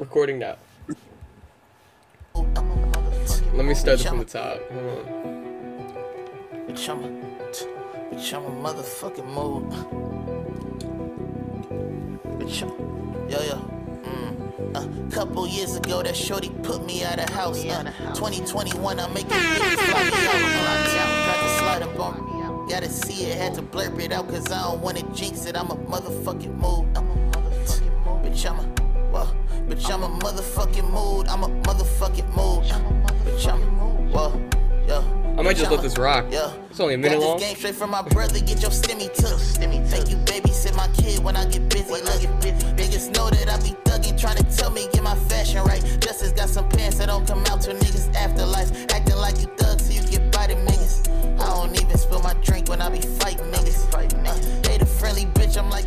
Recording now. Let me start it from the top. Hold on. Bitch, I'm a motherfucking mood. Bitch, couple years ago, that shorty put me out of house. 2021, I'm making niggas like out. Tried to slide up on me. Gotta see it, had to blurp it out, cause I don't wanna jinx it. I'm a motherfucking mood. Bitch, I'm a motherfucking mood. I'm a motherfucking mood. Bitch, I'm a mood. Well, yeah. I might just let this rock. Yeah. It's only a minute long. Got this game straight from my brother. Get your stimmy took. Thank you, babysit my kid when I get busy. Niggas know that I be thugging, trying to tell me get my fashion right. Justice got some pants that don't come out till niggas afterlife. Acting like you thugs so you get body niggas. I don't even spill my drink when I be fighting niggas. They the friendly bitch. I'm like.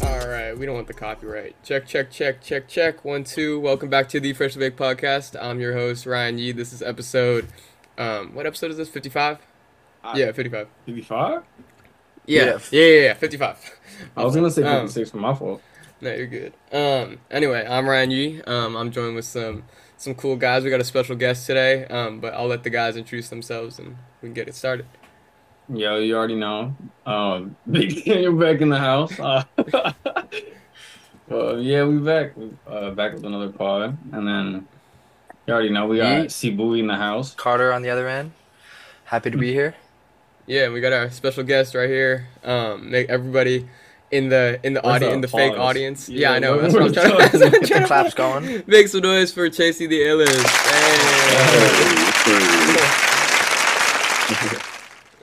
We don't want the copyright. Check. 1, 2. Welcome back to the Freshly Baked podcast. I'm your host Ryan Yee. This is episode. What episode is this? 55. Yeah, 55. 55. Yeah. 55. I was gonna say 56, but my fault. No, you're good. Anyway, I'm Ryan Yee. I'm joined with some cool guys. We got a special guest today. But I'll let the guys introduce themselves and we can get it started. Yo, you already know. Big Daniel back in the house. Yeah, we back. Back with another pod. And then, you already know, we got Cebu in the house. Carter on the other end. Happy to be here. Yeah, we got our special guest right here. Make everybody in the audience, in the fake audience. Yeah, I know. That's what I'm trying to get the claps going. Make some noise for Chasey the Illest.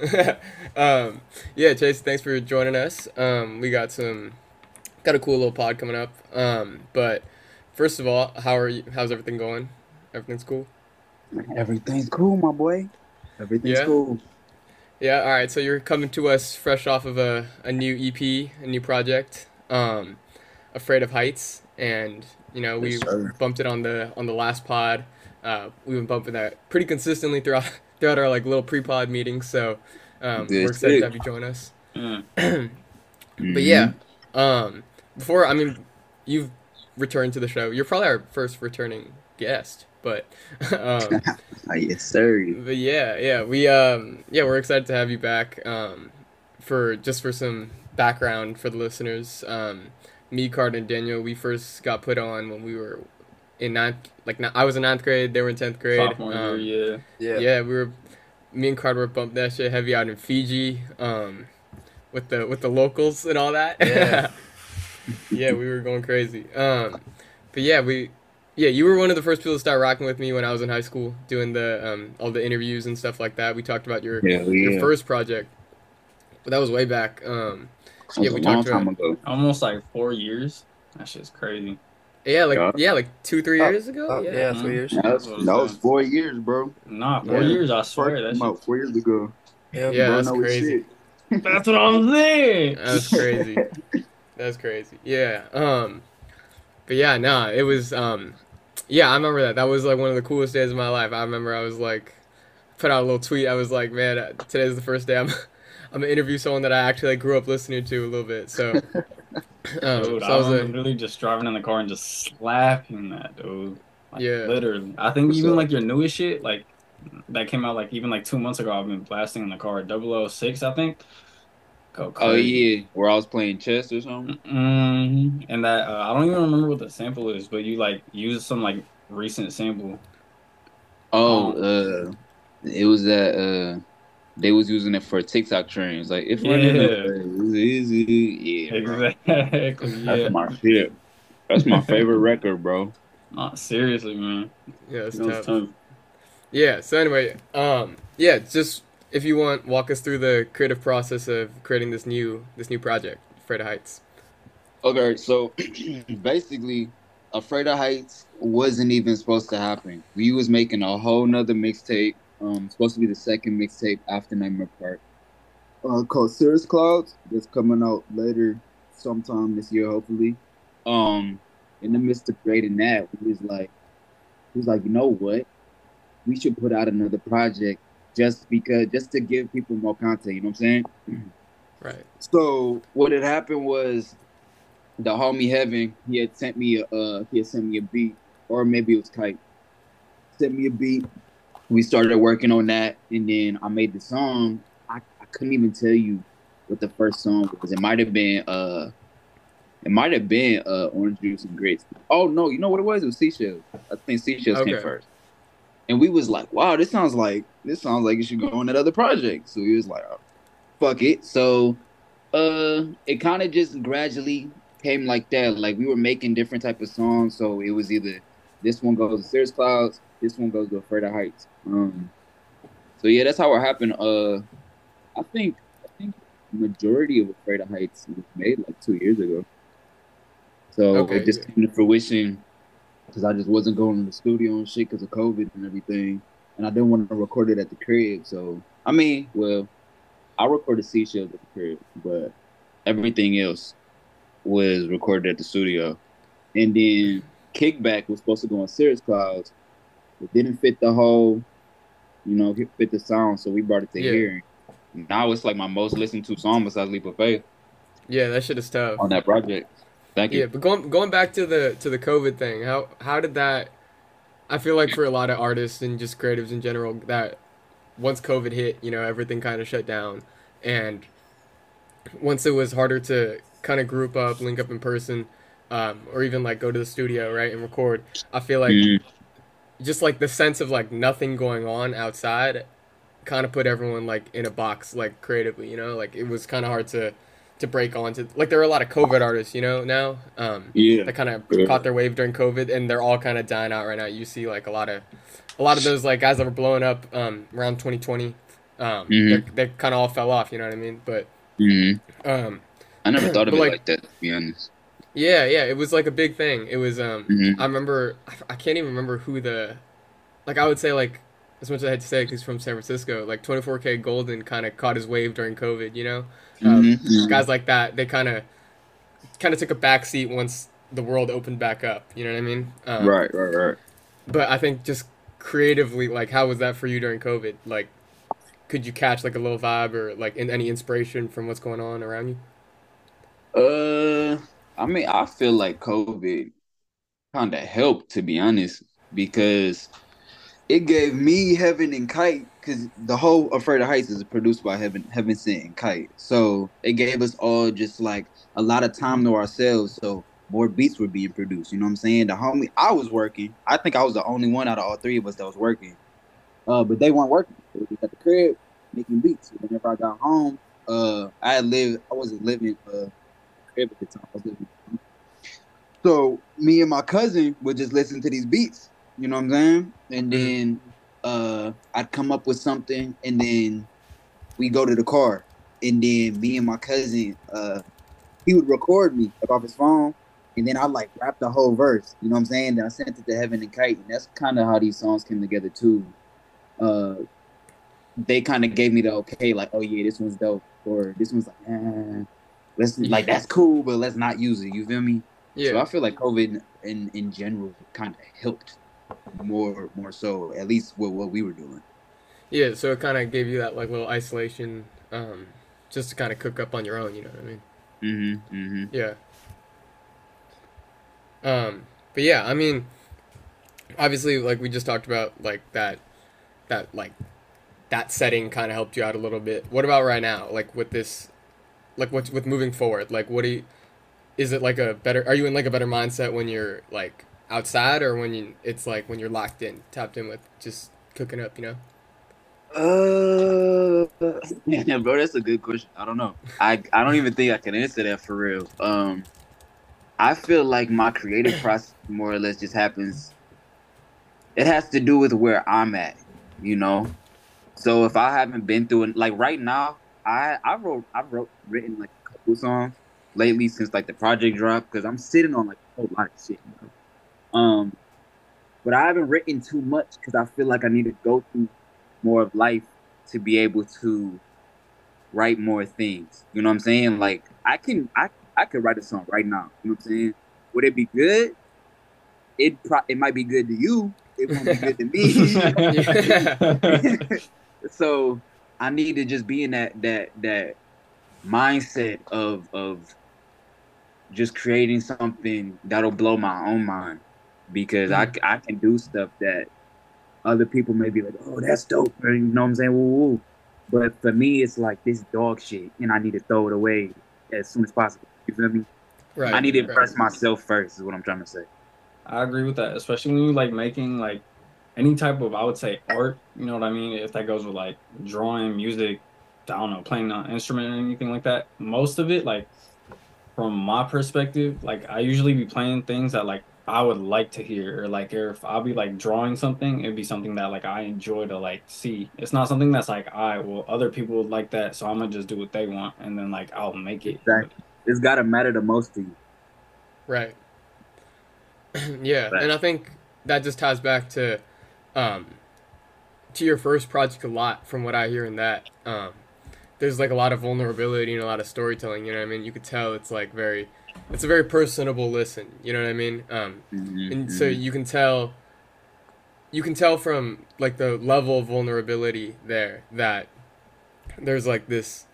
Hey. Yeah, Chase, thanks for joining us. We got a cool little pod coming up. But first of all, how's everything going? Everything's cool? Everything's cool, my boy. Everything's cool. Yeah, all right. So you're coming to us fresh off of a new EP, a new project, Afraid of Heights, and you know, we bumped it on the last pod. We've been bumping that pretty consistently throughout our like little pre-pod meetings, so we're excited to have you join us. But yeah, you've returned to the show. You're probably our first returning guest, but yes, sir. But yeah, we we're excited to have you back. For some background for the listeners, me, Carter, and Daniel, we first got put on when we were in ninth, I was in 9th grade, they were in 10th grade. Sophomore year, yeah. Me and Carter were bumping that shit heavy out in Fiji, with the locals and all that. Yeah, yeah, we were going crazy. But yeah, you were one of the first people to start rocking with me when I was in high school, doing the all the interviews and stuff like that. We talked about your first project, but that was way back. We talked about ago. Almost like 4 years. That shit's crazy. Like 2-3 years ago. 3 years. That was 4 years, bro. Nah, 4 years. I swear that shit. 4 years ago. Yeah, bro, that's crazy. That's what I'm saying. That's crazy. Yeah. But yeah, it was. I remember that. That was like one of the coolest days of my life. I remember I was like, put out a little tweet. I was like, man, today's the first day I'm gonna interview someone that I actually like grew up listening to a little bit. So. Dude, I was literally just driving in the car and just slapping that, dude. Literally. I think even like your newest shit, like that came out like even like 2 months ago, I've been blasting in the car. 006, I think. Go crazy. Oh yeah, where I was playing chess or something. Mm-hmm. And that I don't even remember what the sample is, but you like used some like recent sample. Oh, it was that. They was using it for TikTok trends. Like, if it's easy. Yeah, exactly. That's my shit. That's my favorite record, bro. Not seriously, man. Yeah, it's tough. Yeah, so anyway, just if you want, walk us through the creative process of creating this new project, Afraid of Heights. Okay, so basically, Afraid of Heights wasn't even supposed to happen. We was making a whole nother mixtape. Supposed to be the second mixtape after Nightmare Park, called Cirrus Clouds. That's coming out later, sometime this year, hopefully. In the midst of creating that, we was like, you know what? We should put out another project just to give people more content. You know what I'm saying? Right. So what had happened was, the homie Heaven, he had sent me a beat or maybe it was Kite, sent me a beat. We started working on that, and then I made the song. I couldn't even tell you what the first song was. It might have been Orange Juice and Grits. Oh no, you know what it was? It was Seashells. I think Seashells came first. And we was like, wow, this sounds like it should go on that other project. So we was like, oh, fuck it. So it kind of just gradually came like that. Like we were making different type of songs. So it was either this one goes to Cirrus Clouds, this one goes to Afraid of Heights. So yeah, that's how it happened. I think majority of Afraid of Heights was made like 2 years ago. So it just came to fruition because I just wasn't going to the studio and shit because of COVID and everything. And I didn't want to record it at the crib. So, I mean, well, I recorded Seashells at the crib, but everything else was recorded at the studio. And then Kickback was supposed to go on Cirrus Clouds. It didn't fit the whole, it fit the sound, so we brought it to hearing. Now it's like my most listened to song besides Leap of Faith. Yeah, that shit is tough. On that project. Thank you. Yeah, but going back to the COVID thing, how did that? I feel like for a lot of artists and just creatives in general, that once COVID hit, everything kind of shut down, and once it was harder to kind of group up, link up in person, or even like go to the studio, right, and record. I feel like just like the sense of like nothing going on outside, kind of put everyone like in a box, like creatively, like it was kind of hard to break onto. Like there are a lot of COVID artists, now that kind of caught their wave during COVID, and they're all kind of dying out right now. You see like a lot of those like guys that were blowing up around 2020, they kind of all fell off, you know what I mean? But I never thought of it like that, to be honest. Yeah, it was like a big thing. It was I remember, I can't even remember who the, like I would say like as much as I had to say, because he's from San Francisco, like 24K Golden kind of caught his wave during COVID, guys like that, they kind of took a backseat once the world opened back up, you know what I mean? Right. But I think just creatively, like, how was that for you during COVID? Like, could you catch like a little vibe or like any inspiration from what's going on around you? I mean, I feel like COVID kind of helped, to be honest, because it gave me Heaven and Kite, because the whole Afraid of Heights is produced by Heaven Sent and Kite. So it gave us all just like a lot of time to ourselves. So more beats were being produced. You know what I'm saying? The homie, I was working. I think I was the only one out of all three of us that was working. But they weren't working. They were just at the crib making beats. Whenever I got home, I wasn't living crib at the time. I was living at home. So me and my cousin would just listen to these beats. You know what I'm saying? And then I'd come up with something, and then we go to the car. And then me and my cousin, he would record me off his phone, and then I'd like rap the whole verse. You know what I'm saying? Then I sent it to Heaven and Kite, and that's kind of how these songs came together too. They kind of gave me the okay, like, oh yeah, this one's dope, or this one's like, like that's cool, but let's not use it. You feel me? Yeah. So I feel like COVID in general kind of helped. More so, at least with what we were doing. Yeah, so it kind of gave you that like little isolation, just to kind of cook up on your own. You know what I mean? Mm-hmm. Yeah. But yeah, I mean, obviously, like we just talked about, like that setting kind of helped you out a little bit. What about right now? Like with this, like what's with moving forward? Like, is it like a better? Are you in like a better mindset when you're like outside, or when you're locked in, tapped in with just cooking up, Yeah, bro, that's a good question. I don't know. I don't even think I can answer that for real. I feel like my creative process more or less just happens. It has to do with where I'm at, So if I haven't been through it, like right now, I've written like a couple songs lately since like the project dropped, because I'm sitting on like a whole lot of shit, but I haven't written too much because I feel like I need to go through more of life to be able to write more things. You know what I'm saying? Like I could write a song right now. You know what I'm saying? Would it be good? It might be good to you. It won't be good to me. So I need to just be in that mindset of just creating something that'll blow my own mind. because I can do stuff that other people may be like, oh, that's dope, you know what I'm saying? Woo-woo. But for me, it's like this dog shit, and I need to throw it away as soon as possible. You feel me? Right. I need to impress myself first is what I'm trying to say. I agree with that, especially when we like making like any type of, I would say, art. You know what I mean? If that goes with like drawing, music, I don't know, playing an instrument or anything like that. Most of it, like from my perspective, like I usually be playing things that like I would like to hear, or like if I'll be like drawing something, it'd be something that like I enjoy to like see. It's not something that's like, all right, well, other people would like that, so I'm gonna just do what they want, and then like I'll make it. Exactly. It's gotta matter the most to you. Right. Yeah, and I think that just ties back to your first project a lot, from what I hear in that. There's like a lot of vulnerability and a lot of storytelling, you know what I mean? You could tell it's like it's a very personable listen, you know what I mean? And so you can tell from like the level of vulnerability there that there's like this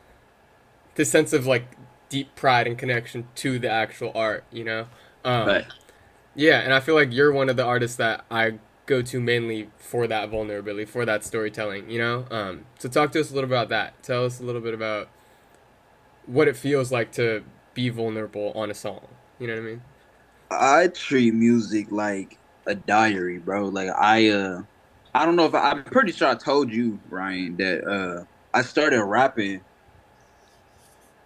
sense of like deep pride and connection to the actual art, you know? Yeah, and I feel like you're one of the artists that I go to mainly for that vulnerability, for that storytelling, you know? So talk to us a little about that. Tell us a little bit about what it feels like to be vulnerable on a song. You know what I mean? I treat music like a diary, bro. Like I don't know if I'm pretty sure I told you, Ryan, that I started rapping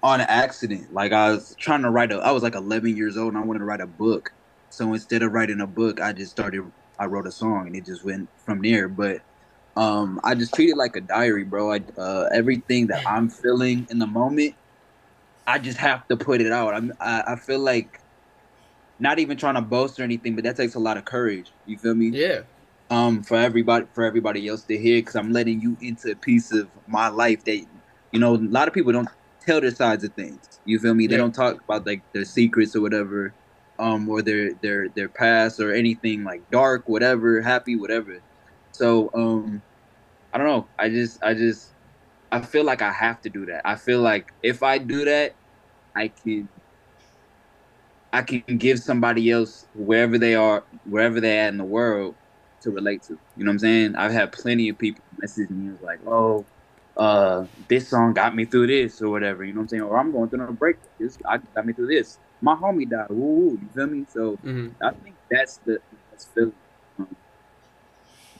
on accident. Like I was trying to I was like 11 years old and I wanted to write a book. So instead of writing a book, I wrote a song, and it just went from there. But I just treat it like a diary, bro. Everything that I'm feeling in the moment, I just have to put it out. I feel like, not even trying to boast or anything, but that takes a lot of courage. You feel me? Yeah. For everybody else to hear, because I'm letting you into a piece of my life that, you know, a lot of people don't tell their sides of things. You feel me? They don't talk about like their secrets or whatever. Or their past or anything like dark, whatever, happy, whatever. So I don't know. I feel like I have to do that. I feel like if I do that, I can give somebody else wherever they are, wherever they're at in the world, to relate to. You know what I'm saying? I've had plenty of people message me like, "Oh, this song got me through this," or whatever. You know what I'm saying? Or I'm going through a break. This got me through this. My homie died. Ooh, you feel me? So I think that's the feeling.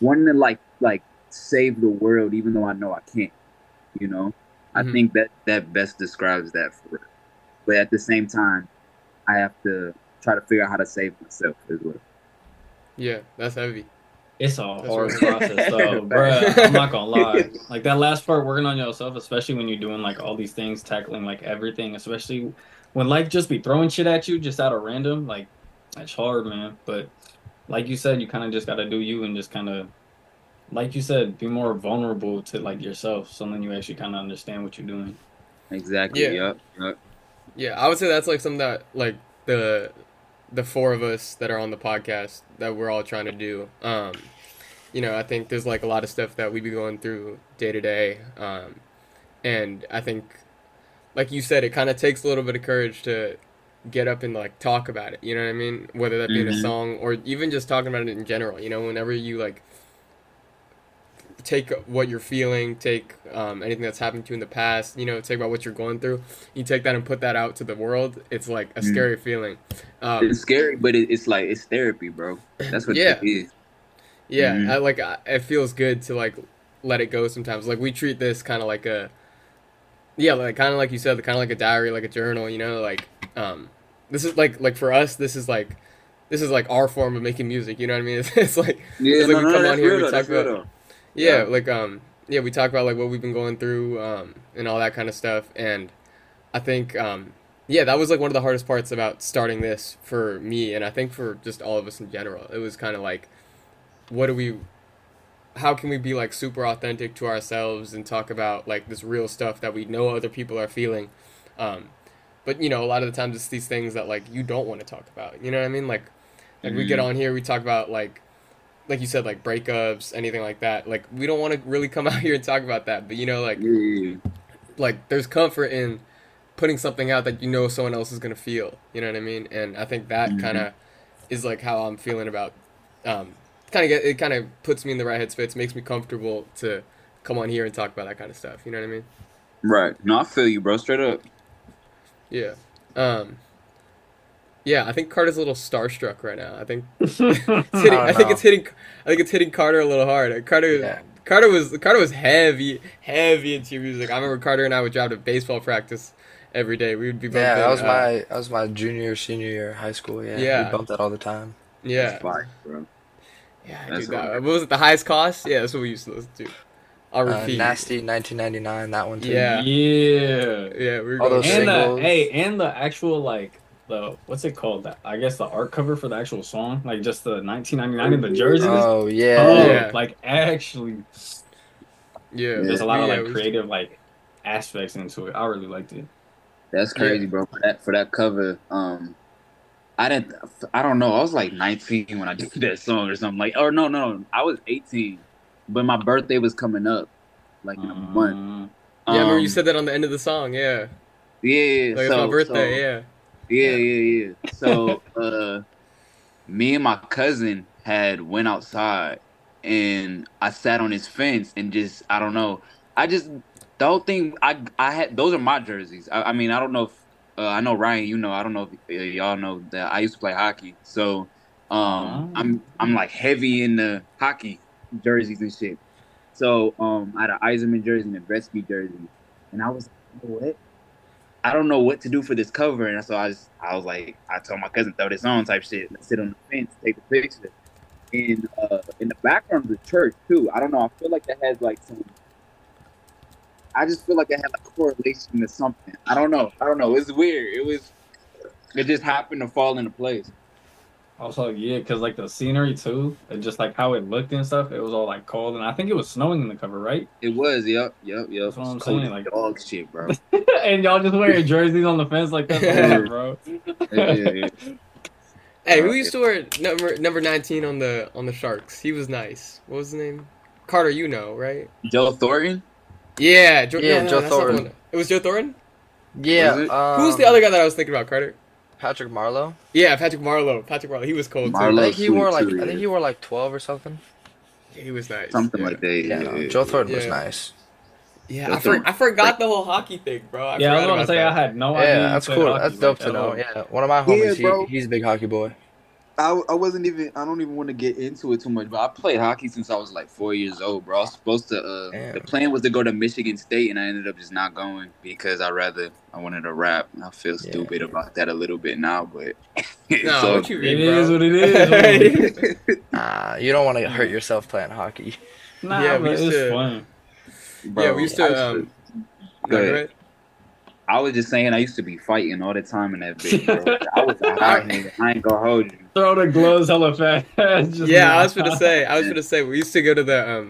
Wanting to like save the world, even though I know I can't. You know, I think that best describes that for it. But at the same time, I have to try to figure out how to save myself as well. Yeah, that's heavy. It's a hard process, though, bruh. I'm not gonna lie. Like that last part, working on yourself, especially when you're doing like all these things, tackling like everything, especially when life just be throwing shit at you just out of random, like, that's hard, man. But like you said, you kind of just got to do you and just kind of, like you said, be more vulnerable to, like, yourself. So then you actually kind of understand what you're doing. Exactly. Yeah. Yep. Yeah, I would say that's, like, something that, like, the four of us that are on the podcast that we're all trying to do. You know, I think there's, like, a lot of stuff that we be going through day to day. And I think, like you said, it kind of takes a little bit of courage to get up and, like, talk about it, you know what I mean? Whether that be in a song or even just talking about it in general, you know, whenever you, like, take what you're feeling, take anything that's happened to you in the past, you know, take about what you're going through, you take that and put that out to the world, it's, like, a scary feeling. It's scary, but it's, like, it's therapy, bro. That's what it is. Yeah, it feels good to, like, let it go sometimes. Like, we treat this kind of like a... Yeah, like kind of like you said, kind of like a diary, like a journal, you know, like, this is like for us, this is like our form of making music, you know what I mean? It's like, yeah, it's like we come on here, we talk about, we talk about like what we've been going through, and all that kind of stuff. And I think, that was like one of the hardest parts about starting this for me. And I think for just all of us in general, it was kind of like, how can we be like super authentic to ourselves and talk about like this real stuff that we know other people are feeling. But you know, a lot of the times it's these things that like, you don't want to talk about, you know what I mean? Like we get on here, we talk about like you said, like breakups, anything like that. Like we don't want to really come out here and talk about that, but you know, like, like there's comfort in putting something out that you know someone else is going to feel, you know what I mean? And I think that kind of is like how I'm feeling about It kind of puts me in the right headspace, makes me comfortable to come on here and talk about that kind of stuff. You know what I mean? Right. No, I feel you, bro. Straight up. Yeah. Yeah, I think Carter's a little starstruck right now. I think it's hitting Carter a little hard. Carter was heavy into music. I remember Carter and I would drive to baseball practice every day. We would be bumping. Yeah, that was my junior, senior year of high school. Yeah. We bumped that all the time. Yeah. Fire, bro. Yeah, that's dude. What was it? The highest cost? Yeah, that's what we used to listen to. I'll repeat. Nasty 1999. That one too. Yeah. Yeah. Yeah. We were all those singles. And the actual what's it called? I guess the art cover for the actual song, like just the 1999 in the jerseys. Oh yeah. Oh, yeah. Like actually. Yeah. There's a lot of creative aspects into it. I really liked it. That's crazy, bro. For that cover, I don't know. I was like 19 when I did that song or something. I was 18, but my birthday was coming up, in a month. Yeah, I remember you said that on the end of the song. Yeah. Yeah. It's my birthday. Yeah. So, me and my cousin had went outside, and I sat on his fence and just I don't know. I just the whole thing. I had those are my jerseys. I mean I don't know if. I know Ryan, I don't know if y'all know that I used to play hockey. So I'm like heavy in the hockey jerseys and shit. So I had an Eisenman jersey and a Gretzky jersey. And I was like, what? I don't know what to do for this cover. And so I told my cousin, throw this on type shit. Let's sit on the fence, take the picture. And in the background of the church too. I don't know. I feel like that has I had a correlation to something. I don't know. It's weird. It just happened to fall into place. Also, yeah, because the scenery too, and just how it looked and stuff, it was all cold, and I think it was snowing in the cover, right? It was. Yep. That's what I'm saying. Dog shit, bro. And y'all just wearing jerseys on the fence like that, bro. Yeah. Hey, who used to wear number 19 on the Sharks? He was nice. What was his name? Carter, right? Joe Thornton. Yeah, Joe Thornton. It was Joe Thornton? Yeah. Who's the other guy that I was thinking about, Carter? Patrick Marlowe? Yeah, Patrick Marlowe. He was cold, too. I think he wore 12 or something. Yeah, he was nice. Something like that, yeah. Joe Thornton was nice. Yeah, I forgot the whole hockey thing, bro. I was going to say, I had no idea. Yeah, that's cool. That's dope to know. Yeah, one of my homies, he's a big hockey boy. I don't even want to get into it too much, but I played hockey since I was 4 years old, bro. I was supposed to, the plan was to go to Michigan State, and I ended up just not going because I wanted to rap. And I feel stupid about that a little bit now, but. No, so, what you mean, bro? It is what it is. You don't want to hurt yourself playing hockey. Nah, yeah, but it's fun. Bro, yeah, we used to, right? I was just saying I used to be fighting all the time in that bitch, bro. I was a hot nigga. I ain't gonna hold you. Throw the gloves hella fast. I was gonna say we used to go to the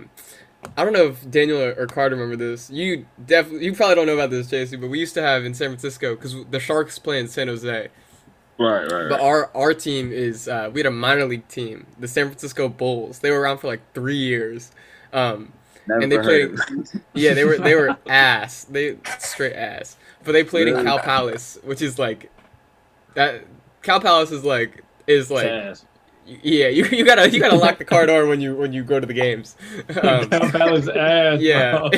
I don't know if Daniel or Carter remember this. You probably don't know about this, JC, but we used to have in San Francisco because the Sharks play in San Jose. Right. But our team is we had a minor league team, the San Francisco Bulls. They were around for 3 years. And they played. Yeah, they were ass. They straight ass. But they played in Cal Palace, which is that. Cal Palace is Jazz. Yeah. You gotta lock the car door when you go to the games. Cal Palace ass. Yeah.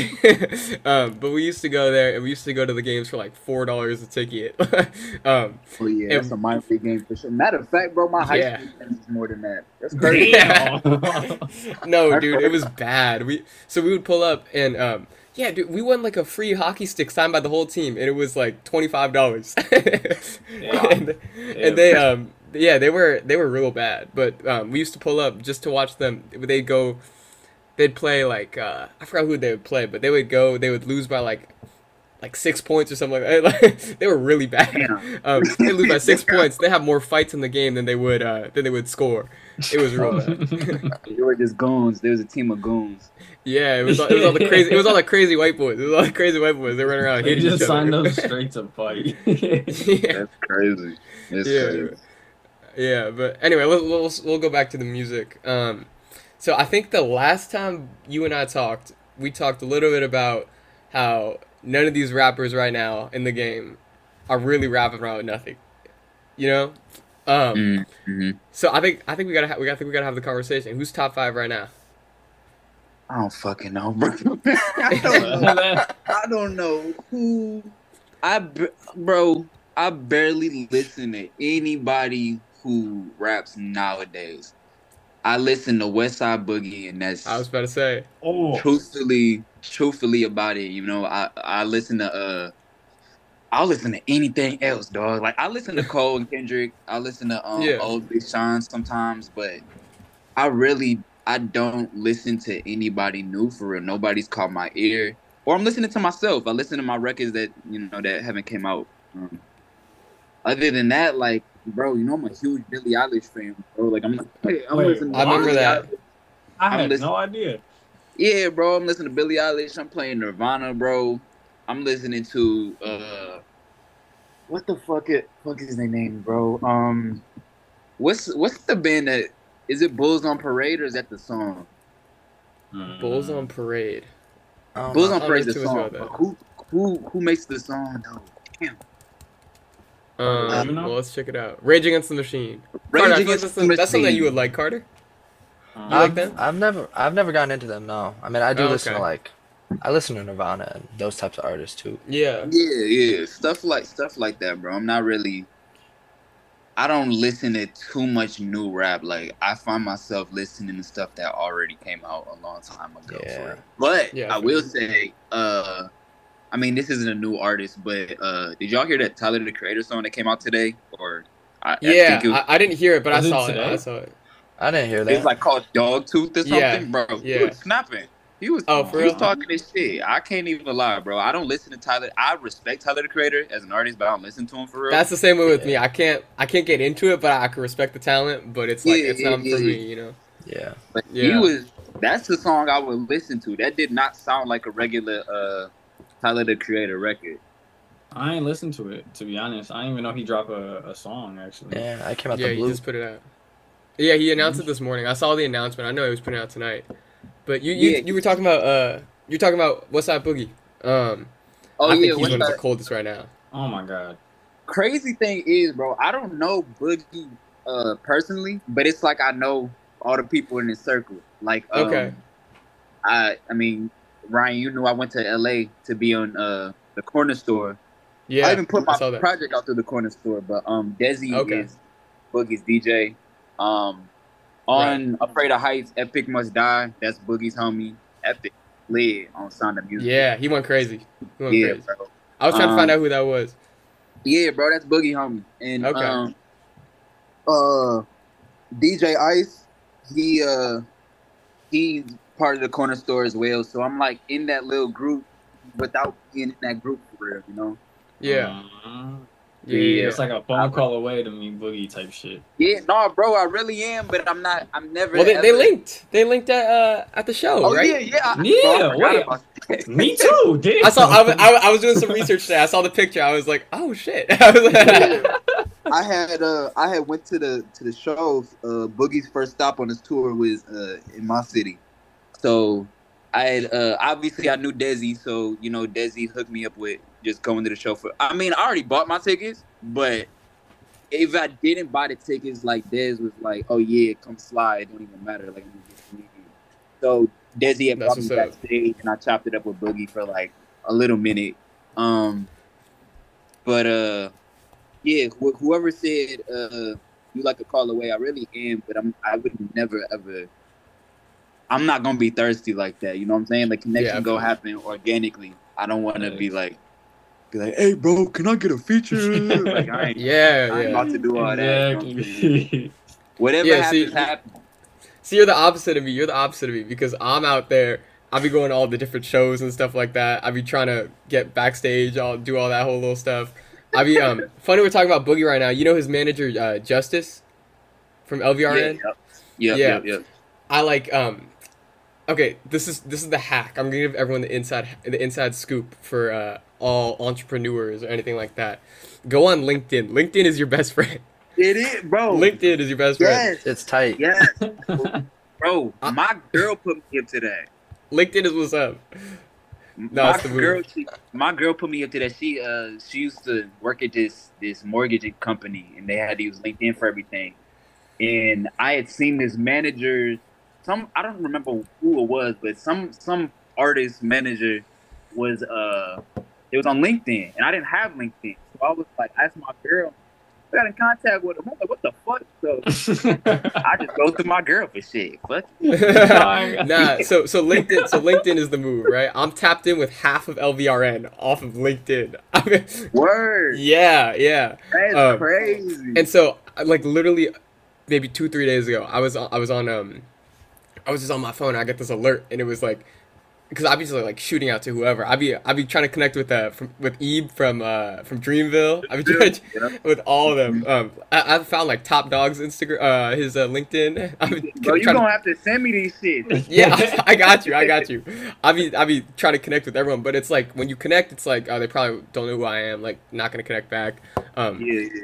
But we used to go there, and we used to go to the games for $4 a ticket. That's a minor league game for sure. Matter of fact, bro, my high school is more than that. That's crazy. Yeah. No, dude, it was bad. We would pull up and. Yeah, dude, we won a free hockey stick signed by the whole team, and it was $25. And they they were real bad, but we used to pull up just to watch them. They'd play I forgot who they would play, but they would lose by 6 points or something like that. They were really bad. They lose by 6 points. They have more fights in the game than they would score. It was real bad. They were just goons. There was a team of goons. Yeah, it was all the crazy white boys. They running around hitting each other. They just signed up straight to fight. Yeah. That's crazy. That's crazy. Yeah, but anyway, we'll go back to the music. So I think the last time you and I talked, we talked a little bit about how none of these rappers right now in the game are really rapping around with nothing. So I think we gotta have the conversation. Who's top five right now? I don't fucking know, bro. I don't know who. I barely listen to anybody who raps nowadays. I listen to Westside Boogie, and that's. I was about to say. Oh. Truthfully about it, you know, I listen to I'll listen to anything else, dog. Like, I listen to Cole and Kendrick. I listen to old Big Sean sometimes, but I don't listen to anybody new for real. Nobody's caught my ear, or I'm listening to myself. I listen to my records that that haven't came out. Other than that, like, bro, I'm a huge Billie Eilish fan, bro. Like, I'm listening. I remember that. No idea. Yeah, bro, I'm listening to Billie Eilish. I'm playing Nirvana, bro. I'm listening to what the fuck is their name, bro? What's the band that is it? Bulls on Parade, or is that the song? Bulls on Parade. Bulls on Parade is the song. Who makes the song though? Damn. Well, let's check it out. Rage Against the Machine. Rage Against the Machine. That's something that you would like, Carter. You like them? I've never gotten into them. No, I mean, I do listen to like. I listen to Nirvana and those types of artists too. Yeah. Stuff like that, bro. I'm not really. I don't listen to too much new rap. Like, I find myself listening to stuff that already came out a long time ago. Yeah. For it. But yeah, I will say, I mean, this isn't a new artist, but did y'all hear that Tyler the Creator song that came out today? I didn't hear it, but I saw it. I didn't hear that. It's like called Dog Tooth or something, bro. Yeah. Dude, snapping. He was talking this shit. I can't even lie, bro. I don't listen to Tyler. I respect Tyler the Creator as an artist, but I don't listen to him for real. That's the same way with me. I can't get into it, but I can respect the talent. But it's like it's not for me, you know. Yeah. But that's the song I would listen to. That did not sound like a regular Tyler the Creator record. I ain't listened to it, to be honest. I didn't even know he dropped a song actually. Yeah, I came out the blue. Yeah, he just put it out. Yeah, he announced it this morning. I saw the announcement. I know he was putting it out tonight. But you were talking about Westside Boogie. I think he's one of the coldest right now. Oh my god. Crazy thing is, bro, I don't know Boogie personally, but it's like I know all the people in his circle. Like I mean, Ryan, you knew I went to LA to be on the Corner Store. Yeah. I even put my project out through the Corner Store, but Desi is Boogie's DJ. On Afraid of Heights, Epic Must Die. That's Boogie's homie. Epic led on Sound of Music. Yeah, he went crazy. Bro. I was trying to find out who that was. Yeah, bro, that's Boogie homie. And DJ Ice, he's part of the Corner Store as well. So I'm like in that little group without being in that group for real, you know? Yeah. Yeah, it's like a phone call away to me, Boogie type shit. Yeah, no, bro, I really am, but I'm not. I'm never. Well, they linked. They linked at the show, right? Yeah. Wait, me too. Dude. I was doing some research today. I saw the picture. I was like, oh shit. I had went to the show. Boogie's first stop on his tour was in my city, so I had, obviously I knew Desi, so Desi hooked me up with. Just going to the show I already bought my tickets, but if I didn't buy the tickets, like Dez was like, "Oh yeah, come slide, it don't even matter." Like, so Desi had brought me backstage, and I chopped it up with Boogie for like a little minute. Whoever said you like a call away, I really am, but I would never ever. I'm not gonna be thirsty like that. You know what I'm saying? The connection go happen organically. I don't want to be like. Be like, hey, bro, can I get a feature? Like, I ain't about to do all that. Whatever happens. See, you're the opposite of me. Because I'm out there. I'll be going to all the different shows and stuff like that. I'll be trying to get backstage. I'll do all that whole little stuff. I'll be funny we're talking about Boogie right now. You know his manager, Justice, from LVRN? Yeah. I like... Okay, this is the hack. I'm gonna give everyone the inside scoop for all entrepreneurs or anything like that. Go on LinkedIn. LinkedIn is your best friend. It is, bro. LinkedIn is your best friend. It's tight. Yes, bro. My girl put me into that. LinkedIn is what's up. No, it's the girl, my girl put me up to that. She used to work at this mortgage company, and they had to use LinkedIn for everything. And I had seen this manager, I don't remember who it was, but some artist manager was it was on LinkedIn, and I didn't have LinkedIn, so I was like, I asked my girl, I got in contact with him. I'm like, what the fuck? So I just go through my girl for shit. Fuck. Nah. So LinkedIn is the move, right? I'm tapped in with half of LVRN off of LinkedIn. I mean, word. Yeah. That's crazy. And so, like, literally, maybe 2-3 days ago, I was just on my phone. And I get this alert, and it was like, because I'd be just like shooting out to whoever. I'd be trying to connect with Ebe from Dreamville. I'd be trying with all of them. I found like Top Dog's Instagram, his LinkedIn. Bro, you gonna have to send me these shit. Yeah, I got you. I'd be trying to connect with everyone, but it's like when you connect, it's like, oh, they probably don't know who I am. Like, not gonna connect back. Yeah.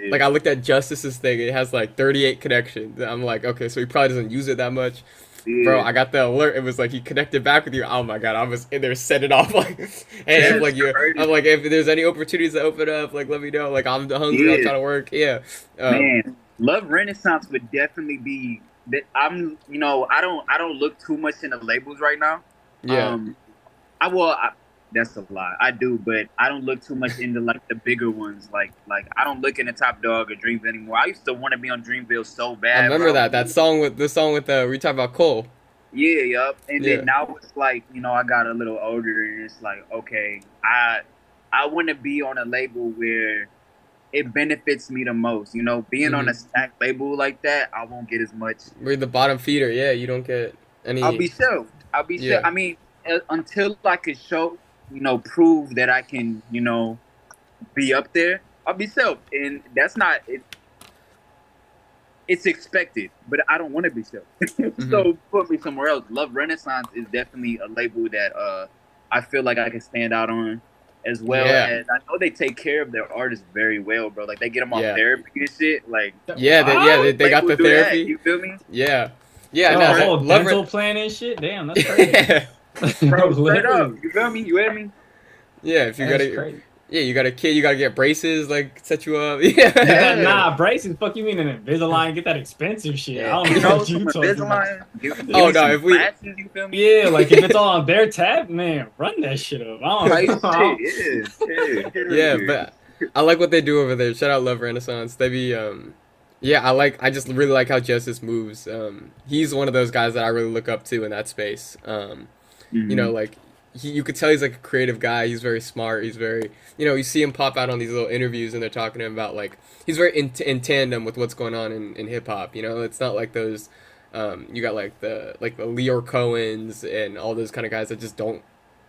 Like I looked at Justice's thing. It has like 38 connections. I'm like, okay, so he probably doesn't use it that much. Yeah. Bro, I got the alert. It was like he connected back with you. Oh my god, I was in there setting off like, hey, I'm like, if there's any opportunities that open up, like let me know. Like I'm hungry, I'm trying to work. Yeah, man, Love Renaissance would definitely be. I don't look too much into labels right now. Yeah, that's a lie. I do, but I don't look too much into like the bigger ones. Like I don't look into Top Dog or Dreamville anymore. I used to want to be on Dreamville so bad. I remember that song with we talk about Cole. Yeah, yup. And then now it's like, you know, I got a little older and it's like, okay, I want to be on a label where it benefits me the most. You know, being on a stack label like that, I won't get as much. We're the bottom feeder. Yeah, you don't get any. I'll be shelved. I mean, until I could show. You know, prove that I can, you know, be up there. I'll be self, and that's not. It's expected, but I don't want to be self. So put me somewhere else. Love Renaissance is definitely a label that I feel like I can stand out on, as well as I know they take care of their artists very well, bro. Like they get them on therapy and shit. Like they got the therapy. That, you feel me? Yeah. Dental plan and shit. Damn, that's crazy. Bro, straight up. You feel me? You hear me? Yeah, if you you got a kid, you gotta get braces, like set you up. Yeah. Nah, braces. Fuck you mean an Invisalign? Get that expensive shit. I don't know what you talking about. Oh no, if we glasses, you feel me? Yeah, like if it's all on their tab, man, run that shit up. I don't know. But I like what they do over there. Shout out Love Renaissance. They be I just really like how Justice moves. He's one of those guys that I really look up to in that space. You know, like, you could tell he's, like, a creative guy. He's very smart. He's very, you know, you see him pop out on these little interviews and they're talking to him about, like, he's very in tandem with what's going on in hip-hop, you know? It's not like those, you got, like the Leor Cohens and all those kind of guys that just don't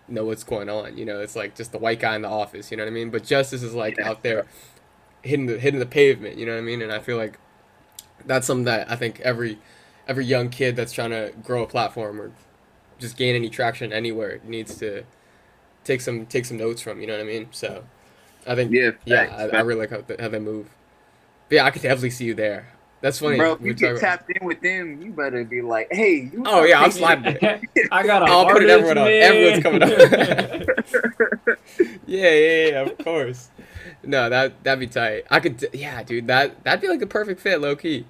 know what's going on, you know? It's, like, just the white guy in the office, you know what I mean? But Justice is, like, out there hitting the pavement, you know what I mean? And I feel like that's something that I think every young kid that's trying to grow a platform or just gain any traction anywhere it needs to take some notes from, you know what I mean? So I think I really like how they move. But yeah, I could definitely see you there. That's funny. Bro, if you get tapped in with them, you better be like, hey, you. Oh yeah, I'm sliding it. I got an artist, put it everyone on. Everyone's coming up. yeah, of course. No, that'd be tight. I could dude, that'd be like a perfect fit, low key.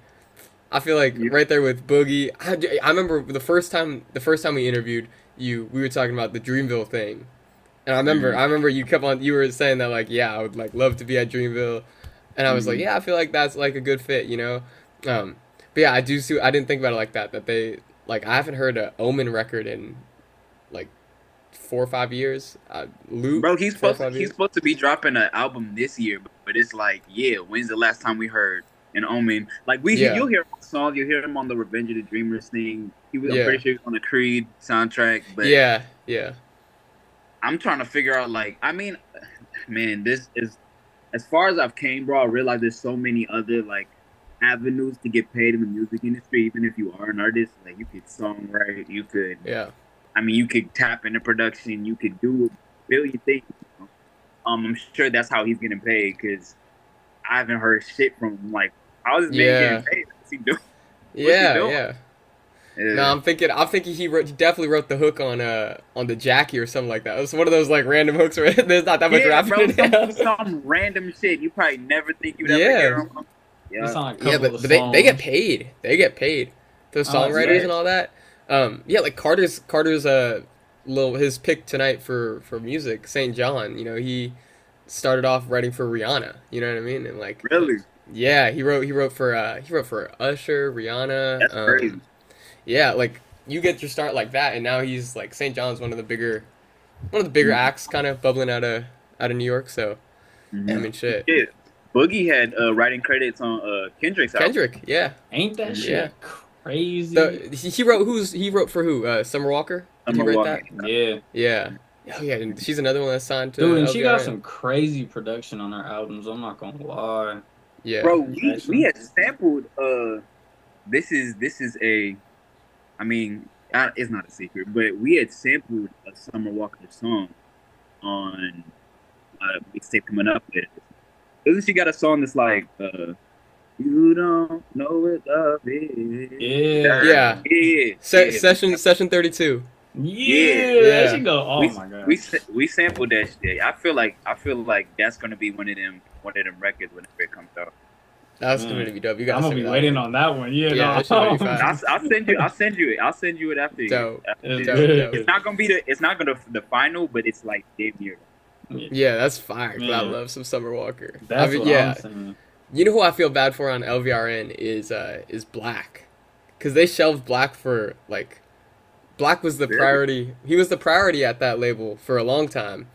I feel like right there with Boogie. I remember the first time we interviewed you, we were talking about the Dreamville thing, and I remember you were saying that like, yeah, I would like love to be at Dreamville, and I was like, yeah, I feel like that's like a good fit, you know. But yeah, I do see. I didn't think about it like that. That they like I haven't heard an Omen record in like 4 or 5 years. Luke, bro, he's supposed to be dropping an album this year, but it's like, yeah, when's the last time we heard? And Omen, like you'll hear him on songs, you'll hear him on the Revenge of the Dreamers thing. I'm pretty sure he was on the Creed soundtrack. But yeah. I'm trying to figure out, like, I mean, man, this is as far as I've came, bro. I realize there's so many other like avenues to get paid in the music industry. Even if you are an artist, like you could songwrite, you could, I mean, you could tap into production, you could do a billion things. You know? I'm sure that's how he's getting paid because I haven't heard shit from him, like. I was just being getting paid. What's he doing? Yeah. No, I'm thinking he definitely wrote the hook on the Jackie or something like that. It was one of those like random hooks where there's not that much rapping. Yeah, some random shit you probably never think you'd ever hear. Yeah, yeah, but they get paid. They get paid. Those songwriters and all that. Yeah, like Carter's his pick tonight for music, St. John. You know, he started off writing for Rihanna. You know what I mean? And like really. Yeah, he wrote for Usher, Rihanna. That's crazy. Yeah, like you get your start like that, and now he's like St. John's, one of the bigger acts, kind of bubbling out of New York. So, I mean, shit. Yeah. Boogie had writing credits on Kendrick's album. Kendrick, yeah. Ain't that shit crazy? He wrote for who? Summer Walker. Summer Walker. Yeah. Oh yeah, and she's another one that's signed to. Dude, and she got some crazy production on her albums. I'm not gonna lie. Yeah, bro, we had sampled. This is a. I mean, it's not a secret, but we had sampled a Summer Walker song on a mixtape coming up with. Isn't she got a song that's like, you don't know what love is? Yeah. Session 32. Yeah. She go. Oh my god. We sampled that shit. I feel like that's gonna be one of them records whenever it comes out. That's gonna be dope. You guys, I'm gonna be waiting on that one. I'll send you it after. Dope. Dope. It's not gonna be the final, but it's like damn near. Yeah, that's fire. I love some Summer Walker. That's what I'm saying. You know who I feel bad for on LVRN is Black, because they shelved Black for like, Black was the priority. He was the priority at that label for a long time.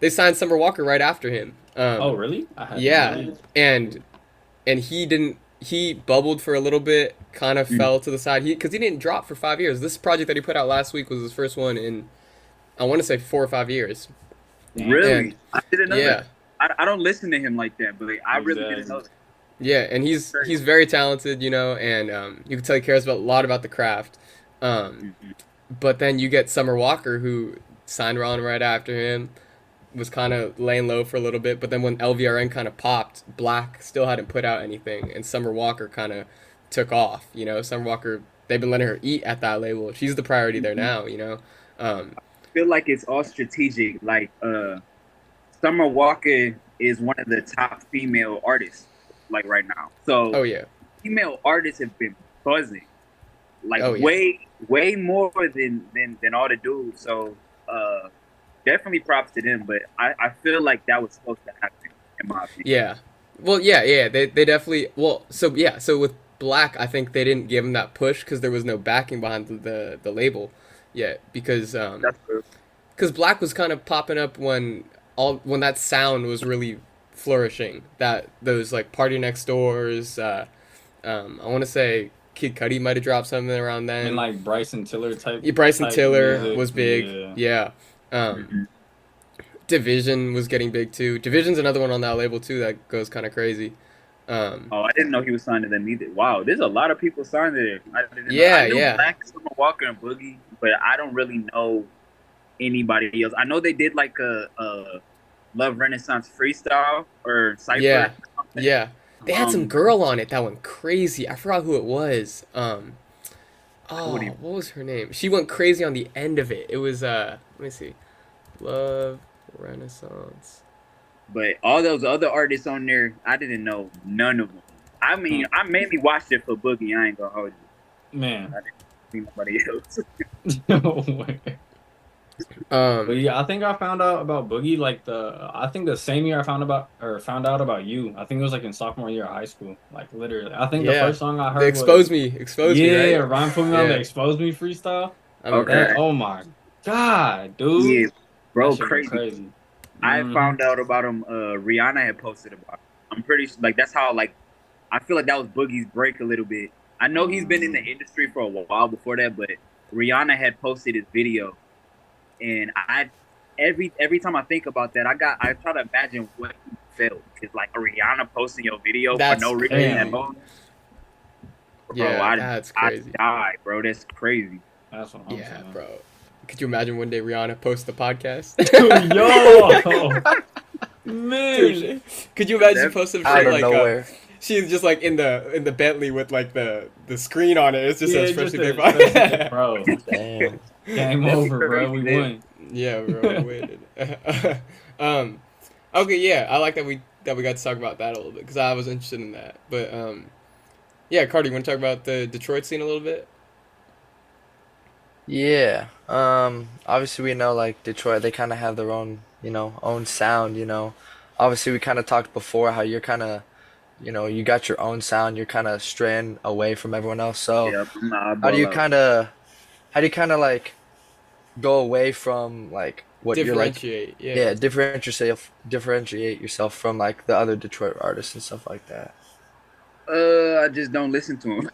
They signed Summer Walker right after him. Oh really? And he didn't. He bubbled for a little bit, kind of fell to the side. Because he didn't drop for 5 years. This project that he put out last week was his first one in, I want to say 4 or 5 years. Really? And, I didn't know that. I don't listen to him like that, but I really didn't know that. Yeah, and he's very talented, you know, and you can tell he cares a lot about the craft. But then you get Summer Walker, who signed Ron right after him, was kind of laying low for a little bit, but then when LVRN kind of popped, Black still hadn't put out anything, and Summer Walker kind of took off, you know? Summer Walker, they've been letting her eat at that label. She's the priority there now, you know? I feel like it's all strategic. Like, Summer Walker is one of the top female artists, like, right now. So, female artists have been buzzing, like, way more than all the dudes, so... Definitely props to them, but I feel like that was supposed to happen, in my opinion. Yeah. Well, yeah. They definitely... Well, so with Black, I think they didn't give him that push because there was no backing behind the label yet. Because that's true. Because Black was kind of popping up when that sound was really flourishing. Those, like, Party Next Doors, I want to say... Kid Cudi might have dropped something around then. And, like, Bryson Tiller type... Yeah, Bryson Tiller music. Was big. Yeah. Division was getting big too. Division's another one on that label too that goes kind of crazy. I didn't know he was signed to them either. Wow, there's a lot of people signed there. I knew Black, Summer Walker, and Boogie, but I don't really know anybody else. I know they did like a Love Renaissance freestyle or cypher. Yeah. They had some girl on it that went crazy. I forgot who it was. What was her name? She went crazy on the end of it. It was let me see. Love Renaissance, but all those other artists on there, I didn't know none of them. I mean, I mainly watched it for Boogie. I ain't gonna hold you, man. I didn't see nobody else. No way. But yeah, I think I found out about Boogie the same year I found out about you. I think it was like in sophomore year of high school. Like literally, I think the first song I heard. They exposed me. Right? Yeah, Ron put me on the Exposed Me freestyle. Okay. Oh my god, dude. Yeah. Bro, crazy. I found out about him. Rihanna had posted about him. I'm pretty sure, like, that's how, like, I feel like that was Boogie's break a little bit. I know he's been in the industry for a while before that, but Rihanna had posted his video, and I every time I think about that, I try to imagine what he felt. It's like Rihanna posting your video for no reason at all. That's crazy. I died, bro. That's crazy. That's what I'm saying, bro. Could you imagine one day Rihanna posts the podcast? Yo! Man! Could you imagine posting shit like she's just like in the Bentley with like the screen on it. It's just says Freshly Baked. Bro, damn. Game over, bro. We won. Yeah, bro, we waited. Okay, yeah, I like that we got to talk about that a little bit because I was interested in that. But yeah, Carter, you want to talk about the Detroit scene a little bit? Yeah. Obviously, we know like Detroit, they kind of have their own, own sound. Obviously, we kind of talked before how you're kind of, you got your own sound. You're kind of straying away from everyone else. So yeah, how do you kind of like go away from like what you're like? Differentiate. Yeah, differentiate yourself from like the other Detroit artists and stuff like that. I just don't listen to him.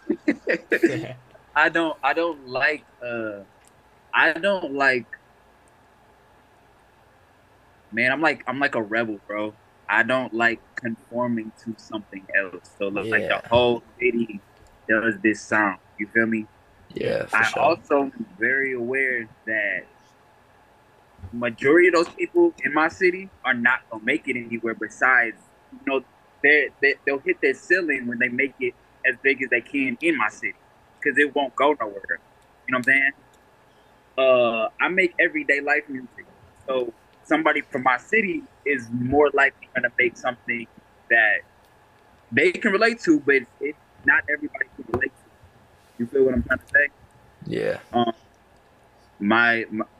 Yeah. I don't like. Man, I'm like a rebel, bro. I don't like conforming to something else. So look, like the whole city does this sound. You feel me? Yeah. Also am very aware that majority of those people in my city are not gonna make it anywhere. Besides, they'll hit their ceiling when they make it as big as they can in my city, because it won't go nowhere. You know what I'm saying? I make everyday life music, so somebody from my city is more likely going to make something that they can relate to, but it's not everybody can relate to. You feel what I'm trying to say? Yeah.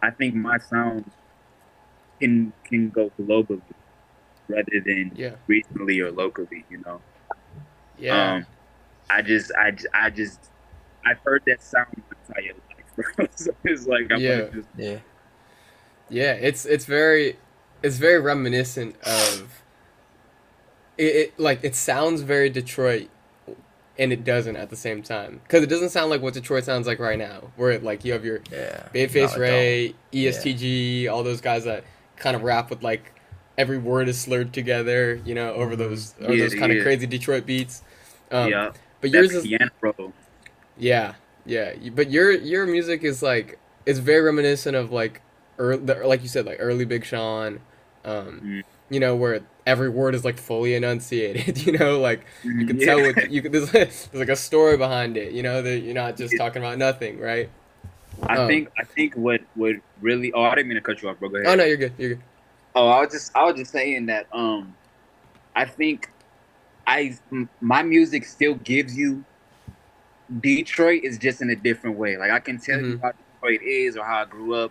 I think my sound can go globally rather than regionally or locally. Yeah. I've heard that sound my entire life, bro. So it's like it's very reminiscent of it. Like it sounds very Detroit, and it doesn't at the same time, because it doesn't sound like what Detroit sounds like right now, where like you have your Babyface Ray, ESTG, all those guys that kind of rap with like every word is slurred together, over those kind of crazy Detroit beats. But yours is piano, bro. Yeah, but your music is like, it's very reminiscent of like like you said, like early Big Sean, where every word is like fully enunciated. Like you can tell what there's like a story behind it. That you're not just talking about nothing, right? I think what would really I didn't mean to cut you off, bro. Go ahead. Oh no, you're good. Oh, I was just saying that I think my music still gives you. Detroit is just in a different way. Like I can tell you how Detroit is or how I grew up,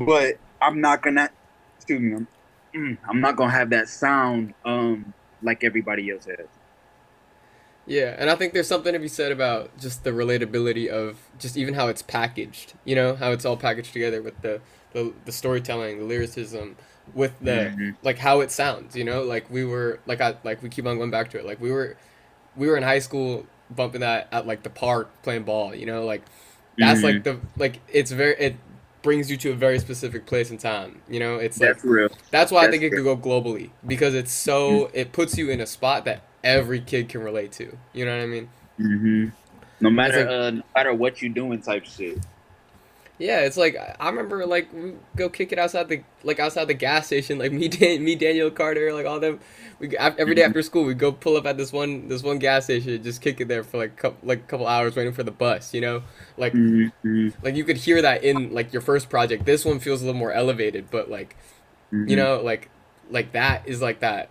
but I'm not gonna have that sound like everybody else has. Yeah, and I think there's something to be said about just the relatability of just even how it's packaged. How it's all packaged together with the storytelling, the lyricism, with the like how it sounds. Like we were we keep on going back to it. Like we were in high school. Bumping that at like the park playing ball, like that's like the it brings you to a very specific place and time. It's that's like real. That's why I think it could go globally, because it's so it puts you in a spot that every kid can relate to. You know what I mean? No matter what you're doing, type shit. Yeah, it's like I remember like we go kick it outside the gas station, like me Daniel Carter, like all them. We every day after school we go pull up at this one gas station, and just kick it there for like a couple hours waiting for the bus. Like you could hear that in like your first project. This one feels a little more elevated, but like that is like that.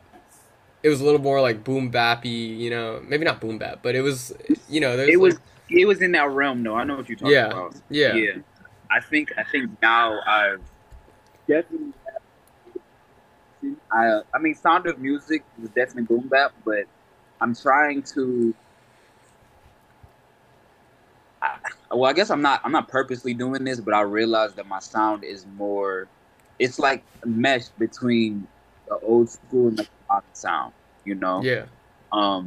It was a little more like boom bappy, maybe not boom bap, but it was it was in that realm though. I know what you're talking about. Yeah. I think now I've definitely. I mean, Sound of Music was definitely boom bap, but I'm trying to. I guess I'm not purposely doing this, but I realize that my sound is more. It's like a mesh between the old school and the modern sound, Yeah. And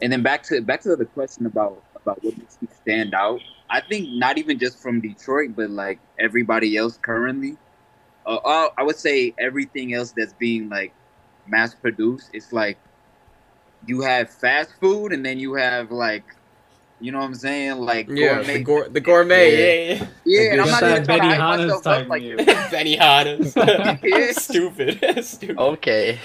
then back to the question about what makes me stand out. I think not even just from Detroit, but like everybody else currently. I would say everything else that's being like mass produced. It's like you have fast food, and then you have like, what I'm saying? Like gourmet. The gourmet. Yeah. And I'm not even trying to hype myself up like Benihana's. Stupid. Okay.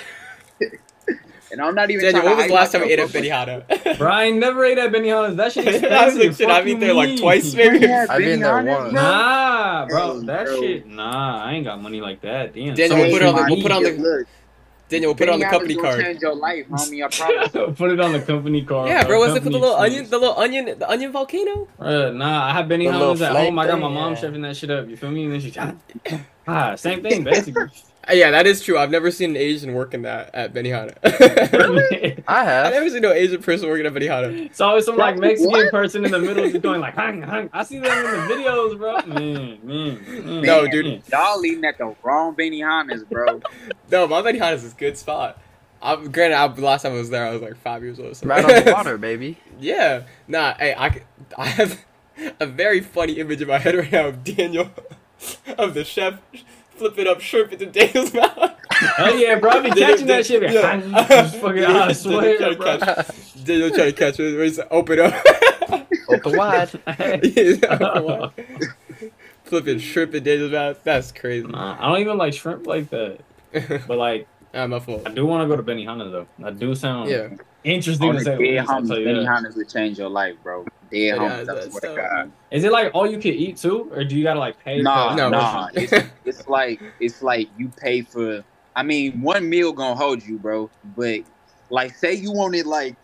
And I'm not even Daniel, when was the last time you ate at Benihana? Brian never ate at Benihana's. That shit is expensive. I've been there like twice maybe. Yeah, I've been there once. Nah, bro. That shit. Nah, I ain't got money like that. Damn. Daniel, we'll put it on the company card. Change your life, homie. I promise. Put it on the company card. Yeah, bro. What's it for the little onion volcano? Nah, I have Benihana's at home. I got my mom chefing that shit up. You feel me? And then she, same thing basically. Yeah, that is true. I've never seen an Asian working that at Benihana. Really? I have. I've never seen no Asian person working at Benihana. It's always some like Mexican person in the middle of going like, hang, hang. I see them in the videos, bro. Man. No, dude. Y'all eating at the wrong Benihana's, bro. No, my Benihana's is a good spot. Last time I was there, I was like 5 years old. So. Right on the water, baby. Yeah. Nah, hey, I have a very funny image in my head right now of Daniel, of the chef. Flipping up shrimp into Daniel's mouth. Oh yeah, bro, I be catching that shit. Yeah. I swear, bro. Daniel trying to catch it. We're just open up. Open wide. Flipping shrimp in Daniel's mouth. That's crazy. Nah, I don't even like shrimp like that. But like, my fault. I do want to go to Benihana though. I do sound interesting to say. Benihana's would change your life, bro. Dead homies, I swear to God. Is it like all you can eat too, or do you gotta like pay? Nah. It's like you pay for. I mean, one meal gonna hold you, bro. But like, say you wanted like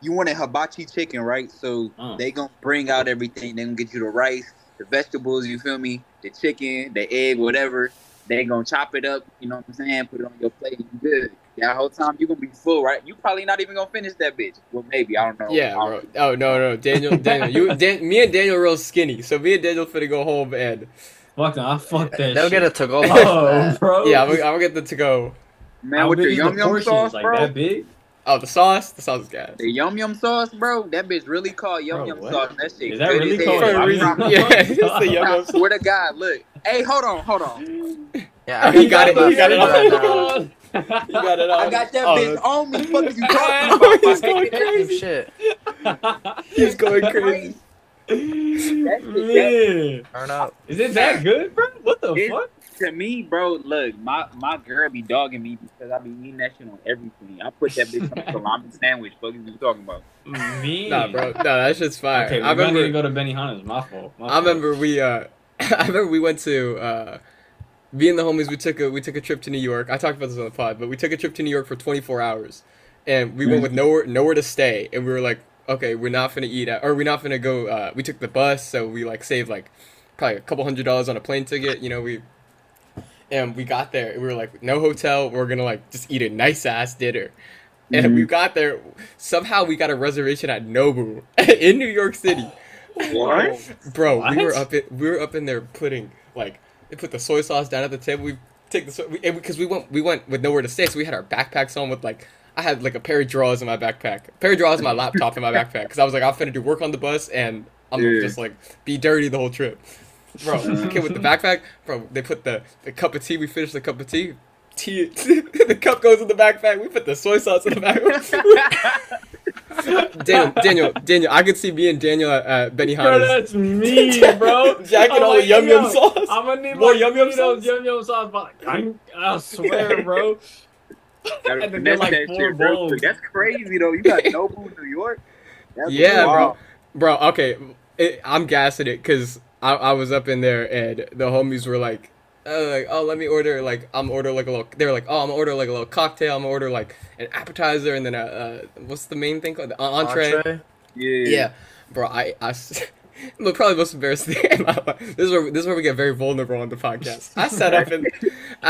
you wanted hibachi chicken, right? So they gonna bring out everything. They gonna get you the rice, the vegetables. You feel me? The chicken, the egg, whatever. They gonna chop it up. You know what I'm saying? Put it on your plate. You good. That whole time you're gonna be full, right? You probably not even gonna finish that bitch. Well, maybe, I don't know. Yeah, bro. Oh no, Daniel, me and Daniel are real skinny, so me and Daniel finna go home and fuck that. They'll get a to go. Oh, bro. Yeah, I'm gonna get the to go. Man, with the yum yum sauce, like, bro. That big? Oh, the sauce is good. The yum yum sauce, bro. That bitch really called yum yum sauce. That shit is that good really called? Yeah, it's the yum yum sauce. Swear to God, look. Hey, hold on. Yeah, he got it. You got it all. I got that bitch on me. Fuck you talking about? He's going crazy. Shit. He's going crazy. Turn up. Is it that good, bro? What the fuck? To me, bro, look, my girl be dogging me because I be eating that shit on everything. I put that bitch on a salami sandwich. Fuck you talking about? Me? Nah, bro. No, that shit's fire. Okay, I remember to go to Benihana's. My fault. I remember we went to. Me and the homies, we took a trip to New York. I talked about this on the pod, but we took a trip to New York for 24 hours, and we went with nowhere to stay. And we were like, okay, we're not gonna eat at, or we're not gonna go. We took the bus, so we like saved like probably a couple $100 on a plane ticket. You know, we got there, and we were like, no hotel. We're gonna like just eat a nice ass dinner. Mm-hmm. And we got there. Somehow we got a reservation at Nobu in New York City. What, bro? What? We were up in there putting like. They put the soy sauce down at the table. We take the because we went with nowhere to stay, so we had our backpacks on with like I had like a pair of drawers in my backpack, my laptop in my backpack, because I was like I'm finna do work on the bus and I'm gonna just like be dirty the whole trip, bro. Okay, with the backpack, bro. They put the cup of tea. We finished the cup of tea. The cup goes in the backpack. We put the soy sauce in the backpack. Daniel, I could see me and Daniel at Benihana's. Bro, that's me, bro. Jacking all the yum-yum sauce. I'm gonna need more yum-yum sauce. Yum-yum sauce, but I swear, bro. And then like four bowls. That's crazy, though. You got Nobu, New York? That's wild. Bro, okay. I'm gassing it because I was up in there and the homies were like, let me order, like, they were like, oh, I'm gonna order, like, a little cocktail, I'm gonna order, like, an appetizer, and then what's the main thing called? The entree? Yeah. Bro, I probably most embarrassing thing in my life. This is where we get very vulnerable on the podcast. I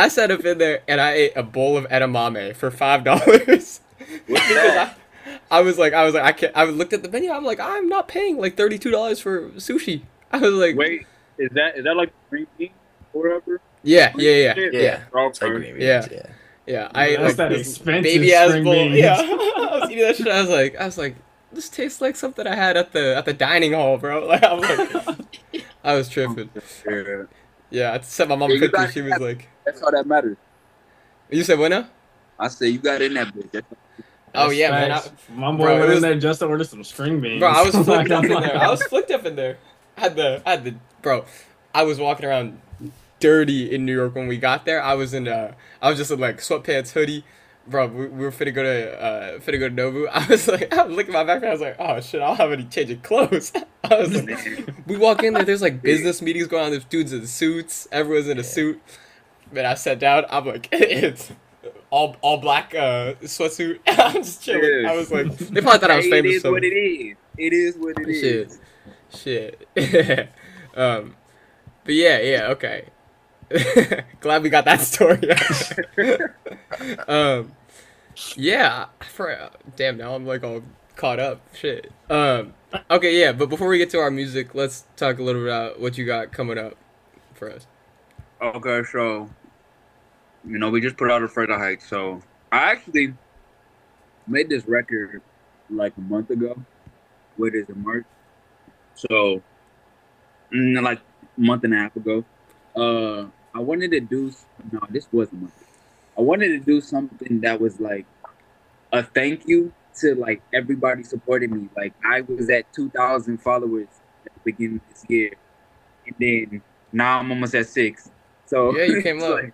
sat up in there, and I ate a bowl of edamame for $5. What's that? I was like, I can't, I looked at the menu, I'm like, I'm not paying, like, $32 for sushi. I was like. Wait, is that like free thing? Whatever. Yeah. Yeah. I like that expensive baby ass bowl. Yeah. I was eating that shit. I was like, this tastes like something I had at the dining hall, bro. Like I was like, I was tripping. Yeah, I sent my mom a picture. She was like, that's all that matters. You said what now? I said you got in that bitch. Oh yeah, man. My boy went in there just to order some string beans. Bro, I was flicked up in there. I had the bro. I was walking around. Dirty in New York when we got there. I was in like sweatpants, hoodie, bro, we were finna go to Nobu. I was looking at my backpack. I was like, oh shit, I don't have any change of clothes. I was like, we walk in there. There's like business meetings going on. There's dudes in suits. Everyone's in a suit. Man, I sat down. I'm like, it's all black sweatsuit. I'm just chilling. I was like, they probably thought I was famous. It is what it is. It is what it is. Shit. But yeah. Okay. Glad we got that story. Yeah. Damn, now I'm like all caught up. Shit. Okay, yeah, but before we get to our music, let's talk a little bit about what you got coming up for us. Okay, so, we just put out Afraid of Heights. So, I actually made this record like a month ago. What is it, March? So, like a month and a half ago. I wanted to do something that was like a thank you to like everybody supporting me. Like I was at 2,000 followers at the beginning of this year, and then now I'm almost at 6. So yeah, you came up. Like,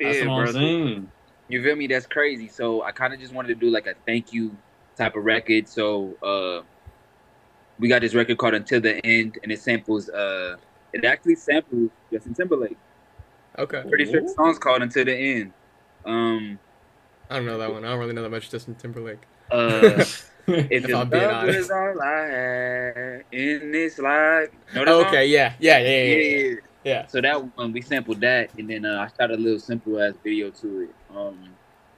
that's amazing. You feel me? That's crazy. So I kind of just wanted to do like a thank you type of record. So we got this record called Until the End, and it samples It actually samples Justin Timberlake. Okay. Pretty sure the song's called Until the End. I don't know that one. I don't really know that much Justin Timberlake. If I'm being honest. All I in this life. Okay, yeah. So that one, we sampled that, and then I shot a little simple-ass video to it.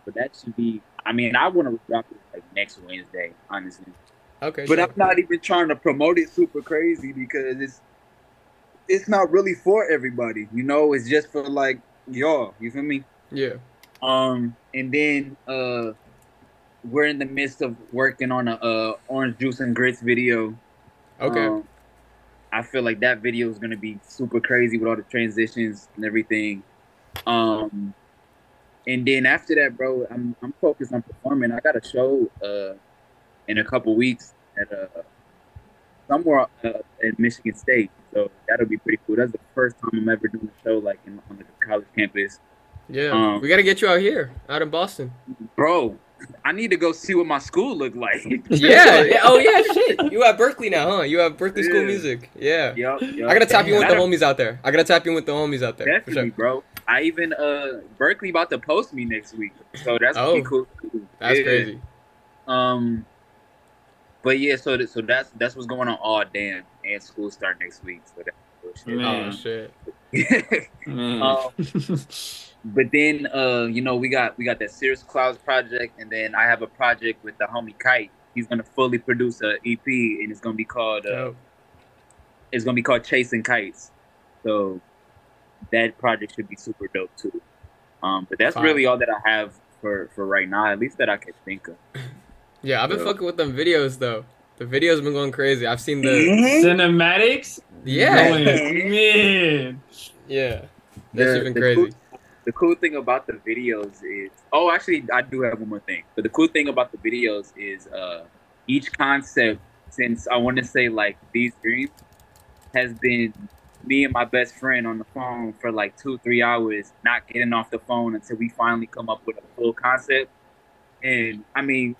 But that should be, I want to drop it like next Wednesday, honestly. Okay. But sure. I'm not even trying to promote it super crazy because it's not really for everybody, it's just for like y'all, you feel me? Yeah. And then we're in the midst of working on a Orange Juice and Grits video. Okay. I feel like that video is going to be super crazy with all the transitions and everything. And then after that, bro, I'm focused on performing. I got a show in a couple weeks at somewhere in Michigan State. So that'll be pretty cool. That's the first time I'm ever doing a show like on the college campus. Yeah, we gotta get you out here, out in Boston, bro. I need to go see what my school looked like. Yeah. Oh yeah, shit. You at Berkeley now, huh? You have Berkeley School of Music. Yeah. Yep. I gotta tap you in with the homies out there. Definitely, for sure. Bro. I even Berkeley about to post me next week, so that's gonna be cool. That's crazy. But yeah, so that's what's going on all damn. And school start next week, so that's bullshit. But then, we got that Cirrus Clouds project, and then I have a project with the homie Kite. He's gonna fully produce an EP, and it's gonna be called Chasing Kites. So that project should be super dope too. But that's really all that I have for right now, at least that I can think of. Yeah, I've been fucking with them videos though. The video's been going crazy. I've seen the cinematics. Yeah, man. Yeah, that's been crazy. The cool thing about the videos is, I do have one more thing. But the cool thing about the videos is, each concept, since I want to say like these dreams, has been me and my best friend on the phone for like 2-3 hours, not getting off the phone until we finally come up with a full concept. And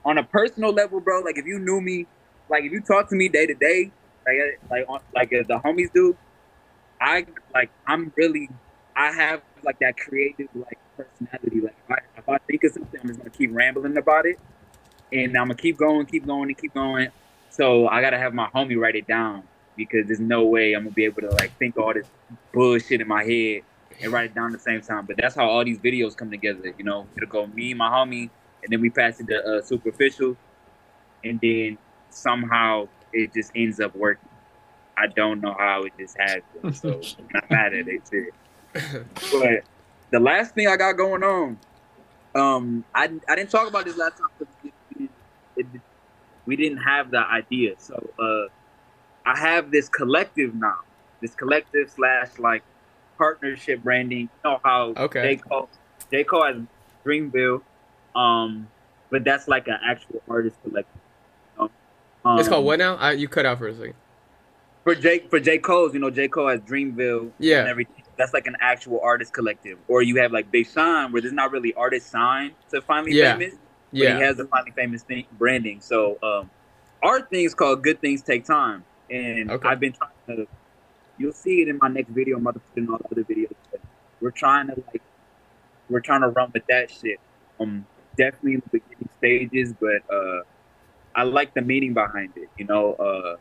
on a personal level, bro, like if you knew me. Like if you talk to me day to day, like the homies do, I have like that creative like personality. Like if I think of something, I'm just gonna keep rambling about it, and I'm gonna keep going. So I gotta have my homie write it down because there's no way I'm gonna be able to like think all this bullshit in my head and write it down at the same time. But that's how all these videos come together. It'll go me, my homie, and then we pass it to Superficial, and then. Somehow it just ends up working. I don't know how it just happened, so I'm not mad at it too. But the last thing I got going on, I didn't talk about this last time because we didn't have the idea. So I have this collective now, this collective / like partnership branding. How they call it Dreamville, but that's like an actual artist collective. It's called what now? You cut out for a second. For J Cole's, J Cole has Dreamville and everything. that's like an actual artist collective. Or you have like Big Sean, where there's not really artist signed to Finally Famous. Yeah. He has the Finally Famous thing, branding. So our thing's called Good Things Take Time. And I've been trying to, you'll see it in my next video, motherfucking all the other videos. We're trying to like, we're trying to run with that shit. Definitely in the beginning stages, but I like the meaning behind it, you know?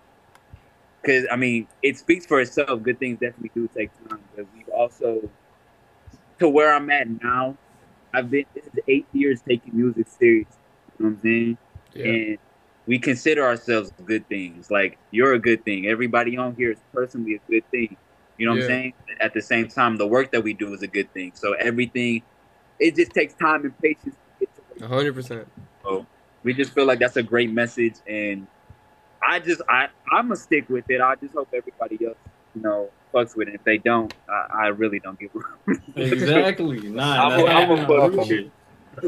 Because, I mean, it speaks for itself. Good things definitely do take time. But we've also, to where I'm at now, I've been, this is 8 years taking music serious. You know what I'm saying? Yeah. And we consider ourselves good things. Like, you're a good thing. Everybody on here is personally a good thing. You know what I'm saying? At the same time, the work that we do is a good thing. So everything, it just takes time and patience to get to it. 100%. So we just feel like that's a great message. And I just, I'm going to stick with it. I just hope everybody else, you know, fucks with it. If they don't, I really don't give a Exactly. Nah,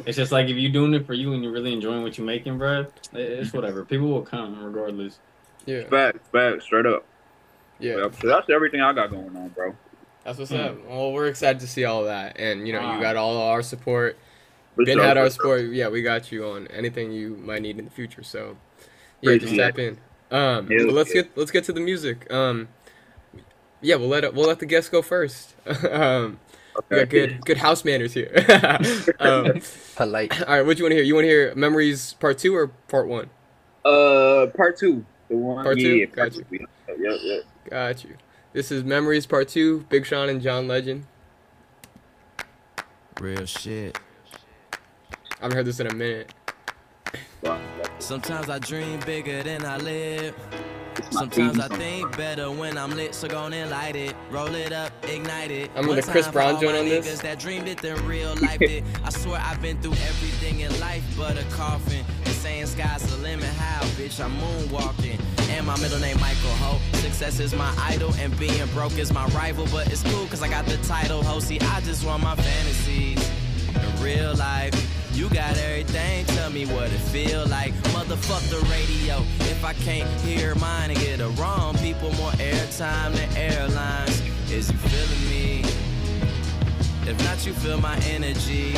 it's just like if you're doing it for you and you're really enjoying what you're making, bro, it's whatever. People will come regardless. Yeah. Facts, straight up. Yeah. So that's everything I got going on, bro. That's what's up. Well, we're excited to see all that. And, you know, you got all our support. Ben had our support. Yeah, we got you on anything you might need in the future. So, yeah, just tap in. Let's get to the music. Yeah, we'll let the guests go first. Okay. We got good house manners here. Polite. All right, what do you want to hear? You want to hear Memories Part 2 or Part 1? Part 2. The one. Part 2? Yeah, got you. Yeah. Got you. This is Memories Part 2, Big Sean and John Legend. Real shit. I haven't heard this in a minute. Sometimes I dream bigger than I live. Sometimes I think better when I'm lit, so go on and light it, roll it up, ignite it. I'm with a Chris Brown joint on this. That dreamed it, then real life it. I swear I've been through everything in life but a coffin. The saying sky's the limit, how, bitch, I'm moonwalking. And my middle name Michael Ho. Success is my idol and being broke is my rival, but it's cool cause I got the title, ho. See, I just want my fantasies in real life. You got everything, tell me what it feel like. Motherfuck the radio. If I can't hear mine and get it wrong, people more airtime than airlines. Is you feeling me? If not, you feel my energy.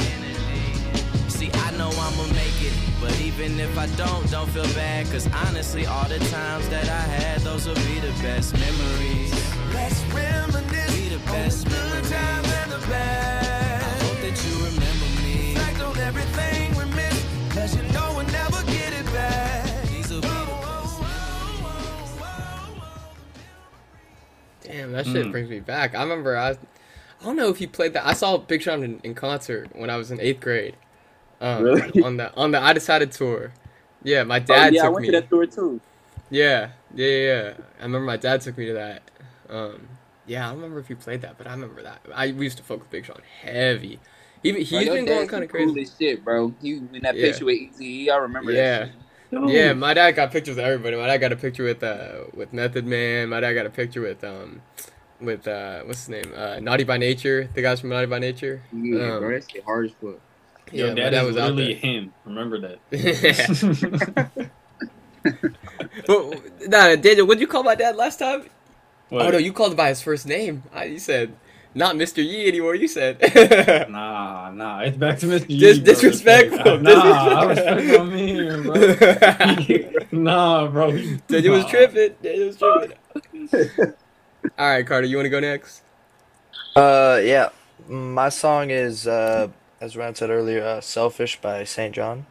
See, I know I'ma make it, but even if I don't feel bad. Cause honestly, all the times that I had, those will be the best memories. Let's reminisce. Be the best memories. Good times and the bad. I hope that you remember. Everything we miss, 'cause you know we'll never get it back. Damn, that shit brings me back. I remember I don't know if he played that. I saw Big Sean in concert when I was in 8th grade. Really? On the I Decided tour. Yeah, my dad took me. I went to that tour too. Yeah. I remember my dad took me to that. Yeah, I don't remember if he played that, but I remember that. We used to fuck with Big Sean heavy. He's been going kind of crazy. Cool as shit, bro. He in that picture with Eazy-E. I remember that shit. Yeah, my dad got pictures of everybody. My dad got a picture with Method Man. My dad got a picture with what's his name? Naughty by Nature. The guys from Naughty by Nature. Yeah, bro, that's the hardest book. Yeah, my dad was really him. Remember that. Well, nah, Daniel, what did you call my dad last time? What? Oh, no, you called him by his first name. You said... Not Mr. Yee anymore, you said. Nah, it's back to Mr. Yee. Disrespectful. Nah, disrespectful. I'm here, bro. Nah, bro. Daniel was tripping. All right, Carter, you want to go next? Yeah. My song is, as Ryan said earlier, Selfish by St. John.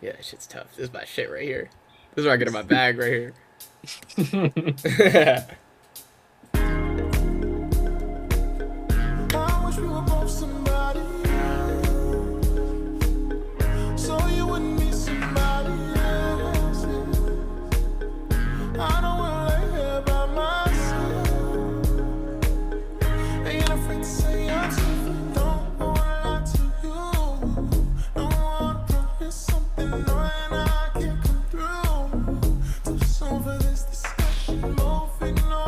Yeah, that shit's tough. This is my shit right here. This is where I get in my bag right here. No.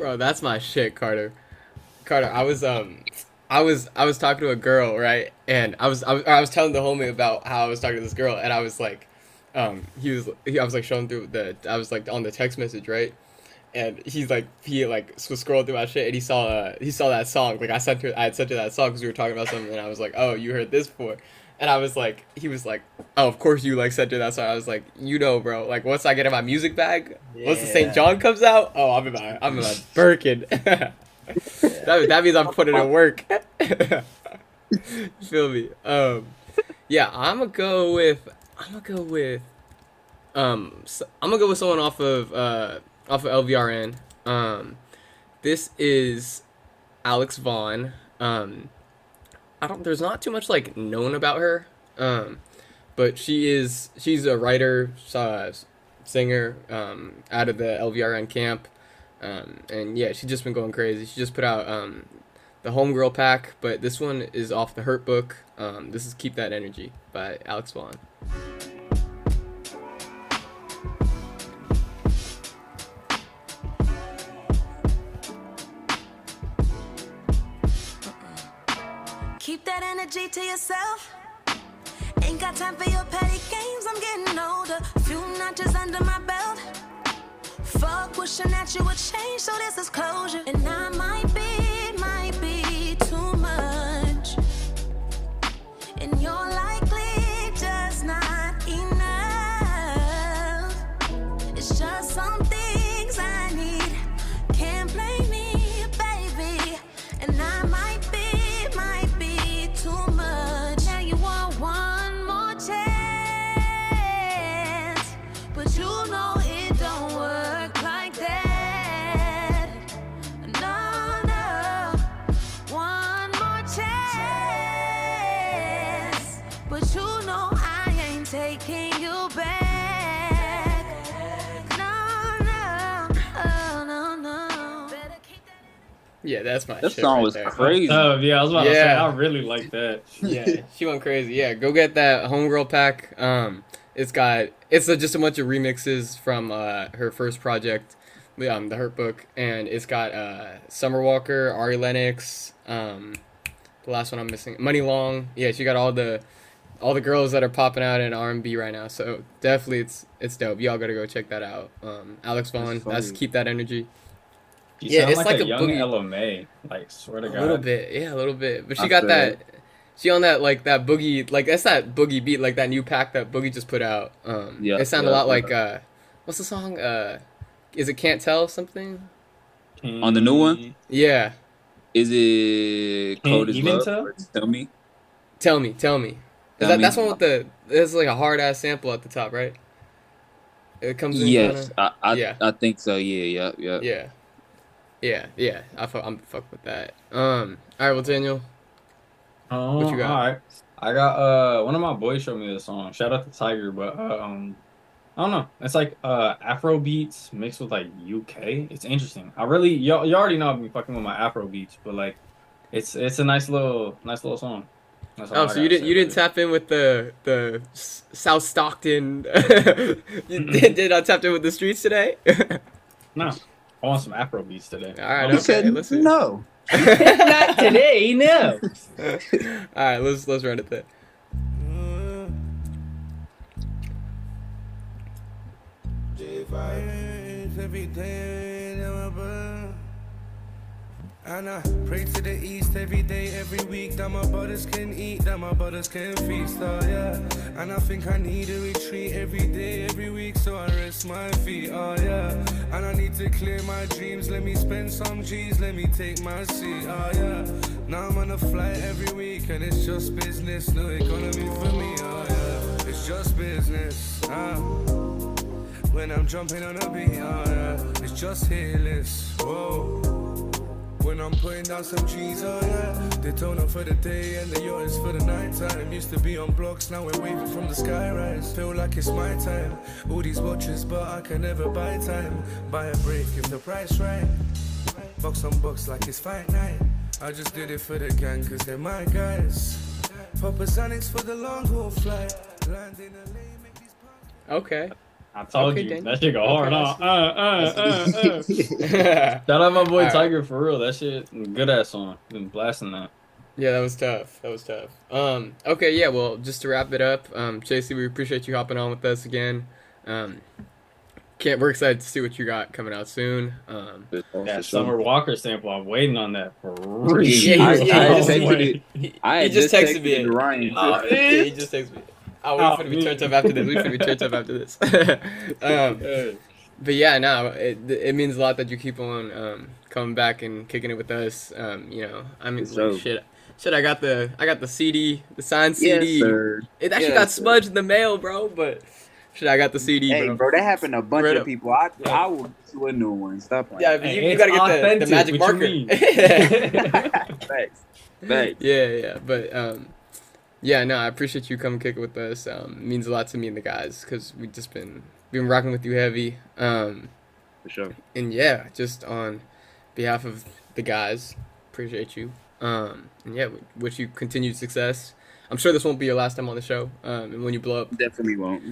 Bro, that's my shit, Carter. Carter, I was talking to a girl, right? And I was telling the homie about how I was talking to this girl, and I was like, I was like showing through on the text message, right? And he scrolled through my shit, and he saw that song. Like I had sent her that song because we were talking about something, and I was like, oh, you heard this before? And I was like, he was like, oh, of course you like sent her that song. I was like, you know, bro, like once I get in my music bag, once the St. John comes out, oh, I'm in my Birkin. That means I'm putting in work. Feel me? Yeah, I'm gonna go with someone off of LVRN. This is Alex Vaughn. There's not too much like known about her. But she's a writer, singer, out of the LVRN camp. And yeah, she's just been going crazy. She just put out the Homegirl pack, but this one is off the Hurt Book. This is Keep That Energy by Alex Vaughn. Keep that energy to yourself. Ain't got time for your petty games. I'm getting older. Few notches under my belt. Fuck wishing that you would change, so this is closure. And I might be too much, and you're likely just not enough. It's just some things I need. Can't blame me, baby. And I might be too much. Now you want one more chance, but you know it don't work. Yeah, that's my shit. That song was crazy. Oh, yeah, I was about to say, I really like that. Yeah, she went crazy. Yeah, go get that Homegirl pack. It's just a bunch of remixes from her first project, The Hurt Book, and it's got Summer Walker, Ari Lennox, the last one I'm missing, Money Long. Yeah, she got all the girls that are popping out in R&B right now. So definitely it's dope. Y'all gotta go check that out. Alex Vaughn, that's Keep That Energy. You sound it's like a young LMA, like, swear to God. A little bit. But she got that, she on that, like, that boogie, like, that's that boogie beat, like, that new pack that Boogie just put out. It sounded a lot like, what's the song? Is it Can't Tell something? On the new one? Yeah. Is it Cold as Love? Tell me. That's one with there's like a hard-ass sample at the top, right? It comes in. Yes, I think so, yeah. Yeah. Yeah, I'm fucked with that. All right, well, Daniel, what you got? All right, I got one of my boys showed me this song. Shout out to Tiger, but I don't know. It's like Afro beats mixed with like UK. It's interesting. I really y'all already know I've been fucking with my Afro beats, but like it's a nice little song. Oh, so you didn't tap in with the South Stockton? You did not tap in with the streets today? No. I want some Afro beats today. All right, okay, listen. No, not today. No. All right, let's run it there. And I pray to the east every day, every week, that my brothers can eat, that my brothers can feast, oh yeah. And I think I need a retreat every day, every week, so I rest my feet, oh yeah. And I need to clear my dreams, let me spend some G's, let me take my seat, oh yeah. Now I'm on a flight every week, and it's just business, no economy for me, oh yeah. It's just business, when I'm jumping on a beat, oh yeah. It's just hitless, whoa. When I'm putting down some G's, oh yeah. They tone up for the day and the yacht is for the night time. Used to be on blocks, now we're waving from the skyrise. Feel like it's my time. All these watches, but I can never buy time. Buy a break if the price right. Box on box like it's fight night. I just did it for the gang, cause they're my guys. Papa Sonics for the long haul flight. Land in LA, make these parties. Okay. I told you. Dang. That shit go hard. Shout out my boy Tiger for real. That shit, good ass song. Been blasting that. Yeah, that was tough. Okay, yeah, well, just to wrap it up, Chasey, we appreciate you hopping on with us again. We're excited to see what you got coming out soon. That Summer Walker sample, I'm waiting on that for real. He just texted me. Ryan. He just texted me. We're going to be turned up after this. But yeah, no, it means a lot that you keep on coming back and kicking it with us. You know, I mean, so, shit, I got the CD, the signed CD. Yes, sir. It actually got smudged in the mail, bro. But shit, I got the CD. Hey, bro, that happened to a bunch of people. I will get you a new one. Stop. Yeah, but you gotta get the magic marker. Thanks. Yeah, but yeah, no, I appreciate you coming kick it with us. It means a lot to me and the guys because we've just been rocking with you heavy. For sure. And yeah, just on behalf of the guys, appreciate you. And yeah, wish you continued success. I'm sure this won't be your last time on the show. And when you blow up, definitely won't.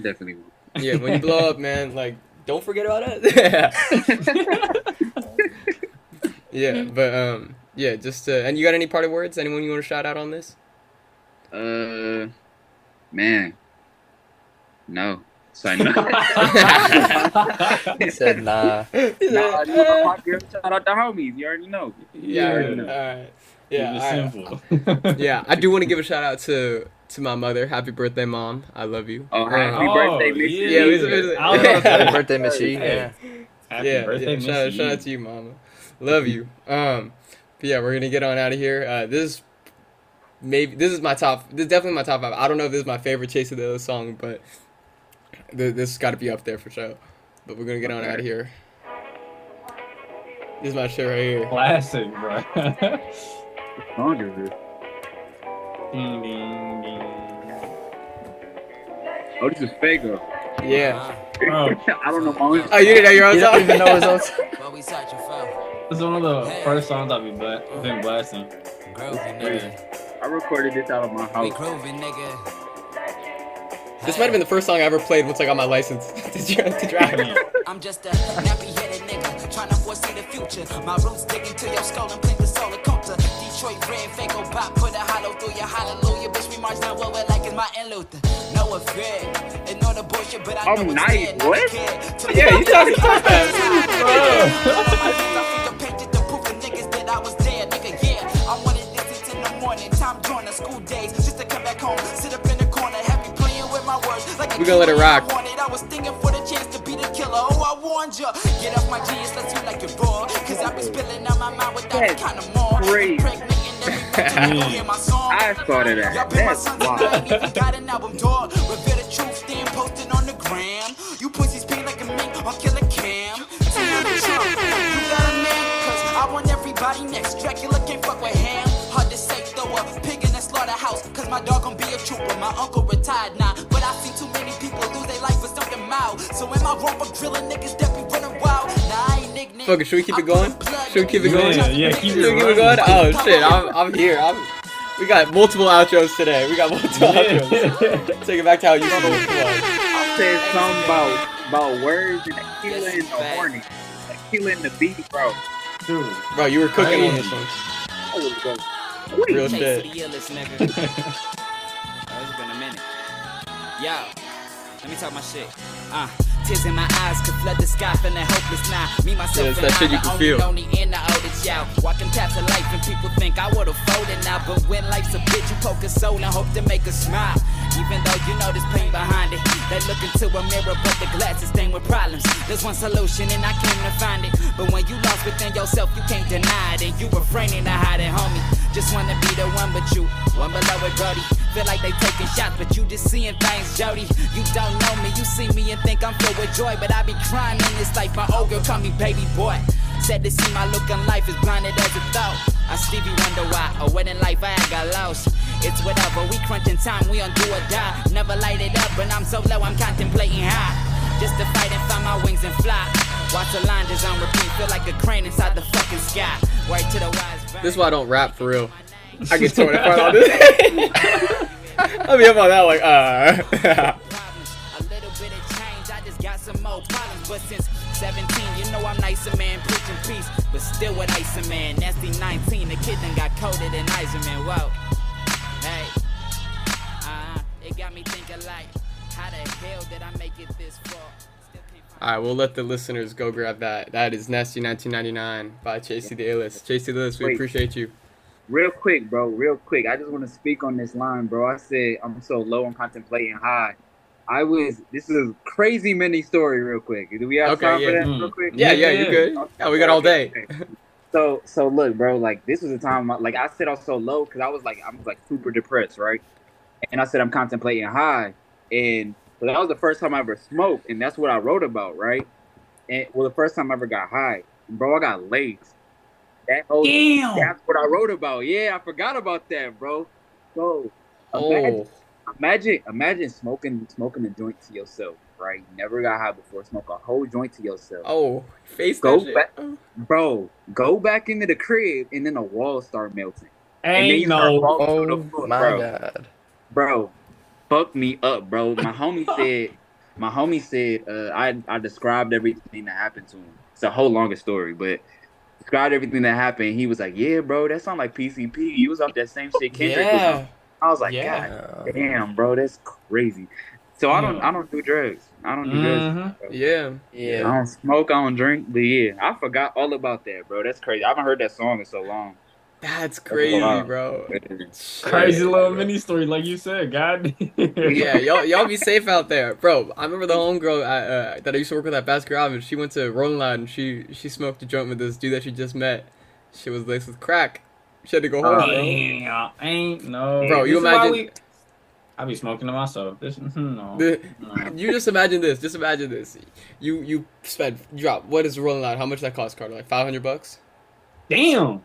Yeah, when you blow up, man, like don't forget about us. Yeah, but yeah, just and you got any party words? Anyone you want to shout out on this? Man, no. So no. He said nah. Nah, shout out the homies. You already know. Yeah, I already know. All right. Yeah, yeah, I do want to give a shout out to my mother. Happy birthday, Mom. I love you. Oh, happy birthday, Missy. Yeah, happy birthday, Missy. Yeah. Happy birthday, Missy. Shout out to you, Mama. Love you. But yeah, we're gonna get on out of here. This is definitely my top 5. I don't know if this is my favorite Chasey the Illest song, but this has got to be up there for sure. But we're gonna get on out of here. This is my shit right here. Classic, bro. Ding, ding, ding. Oh, this is Fago. Yeah. I don't know my own. Oh, you didn't know your own song? You didn't even know his own song. It's one of the first songs I've been blasting. I recorded this out of my house. This might have been the first song I ever played once I got my license to drive. I'm just a nappy-headed nigga trying to foresee the future. My roots dig into your skull and play the solar culture. Detroit red, fake old pop, put a hollow through your hallelujah. Bitch, we march down what we're like in Martin Luther. No affair, ignore the bullshit, but I know nice. What? Yeah, you talking about that. I painted the proof of niggas that I was there, nigga, yeah. I wanted this in the morning, time during the school days. Just to come back home, sit up in the corner, have me playing with my words. Like we're gonna let it rock. I was thinking for the chance to be the killer. Oh, I warned ya. Get off my genius, let's you like it raw. Cause I've been spilling out my mind without that kind of more. I started that. Y'all pay my son's name. Got an album door. Reveal the truth, then posted on the gram. You pussies pay like a mink on Killer Cam. You got a man, cause I want everybody next. Dracula can't fuck with him. Hard to say, throw a pig in the slaughterhouse. Cause my dog gon' be a trooper. My uncle retired now. But I see too many people lose their life for something mild. So in my room, I'm drilling niggas that be running wild. Nah, I ain't nickname. Fuck it, should we keep it going? Should we keep it going? Oh shit, I'm here. We got multiple outros today. Outros. Take it back to how you spoke to us. I said something about words and tequila in the morning. Tequila in the beat, bro. Dude. Bro, you were cooking on this one. Real shit. It's been a minute. Yo, let me talk my shit. Tears in my eyes could flood the sky, feeling hopeless now. Me, myself, and I only in the oldest y'all. Walking taps of life and people think I would've folded now. But when life's a bitch, you poke a soul and hope to make a smile. Even though you know there's pain behind it. They look into a mirror, but the glass is stained with problems. There's one solution and I came to find it. But when you lost within yourself, you can't deny it. And you refraining to hide it, homie. Just wanna be the one but you, one below it, Brody. Feel like they taking shots, but you just seeing things, Jody. You don't know me, you see me and think I'm filled with joy. But I be crying in this life, my old girl call me baby boy. Sad to see my look on life is blinded as a thought. I Stevie wonder why, or when in life I got lost. It's whatever, we crunching time, we on do or die. Never light it up, when I'm so low, I'm contemplating high. Just to fight and find my wings and fly. Watch the line just on repeat, feel like a crane inside the fucking sky. Right to the wise burn. This is why I don't rap for real. I get torn apart on this. I'll be up on that like, Got some more problems, but since 17, you know I'm nicer, man. Preaching peace, but still with Icer Man. Nasty 19, the kid done got colder than Icer Man. Whoa. Hey. It got me thinking like, how the hell did I make it this far? Alright, we'll let the listeners go grab that. That is Nasty 1999 by Chasey the Illest. Chasey the Illest, we appreciate you. Real quick, bro, real quick. I just want to speak on this line, bro. I said I'm so low, I'm contemplating high. This is a crazy mini story real quick. Do we have time for that real quick? Yeah, you're good. Okay. Yeah, we got all day. So look, bro, like this was a time, like I said I was so low because I was like super depressed, right? And I said I'm contemplating high. And so that was the first time I ever smoked, and that's what I wrote about, right? And the first time I ever got high, bro, I got laced. That's what I wrote about. Yeah, I forgot about that, bro. So, imagine smoking a joint to yourself, right? You never got high before. Smoke a whole joint to yourself. Oh, go back into the crib, and then the walls start melting. God, bro. Fuck me up, bro. My homie said, I described everything that happened to him. It's a whole longer story, but described everything that happened. He was like, yeah, bro, that sound like PCP. You was off that same shit Kendrick was on. I was like, God damn, bro, that's crazy. So I don't do drugs. I don't do drugs, bro. Yeah. I don't smoke, I don't drink, but yeah. I forgot all about that, bro. That's crazy. I haven't heard that song in so long. That's crazy, bro. Crazy little mini story, like you said, God. Yeah, y'all be safe out there, bro. I remember the homegirl that I used to work with at Baskin Robbins. She went to Rolling Loud and she smoked a joint with this dude that she just met. She was laced with crack. She had to go home. Yeah, ain't no. Bro, you imagine? I be smoking to myself. You just imagine this. You drop. What is Rolling Loud? How much that cost, Carter? Like $500. Damn.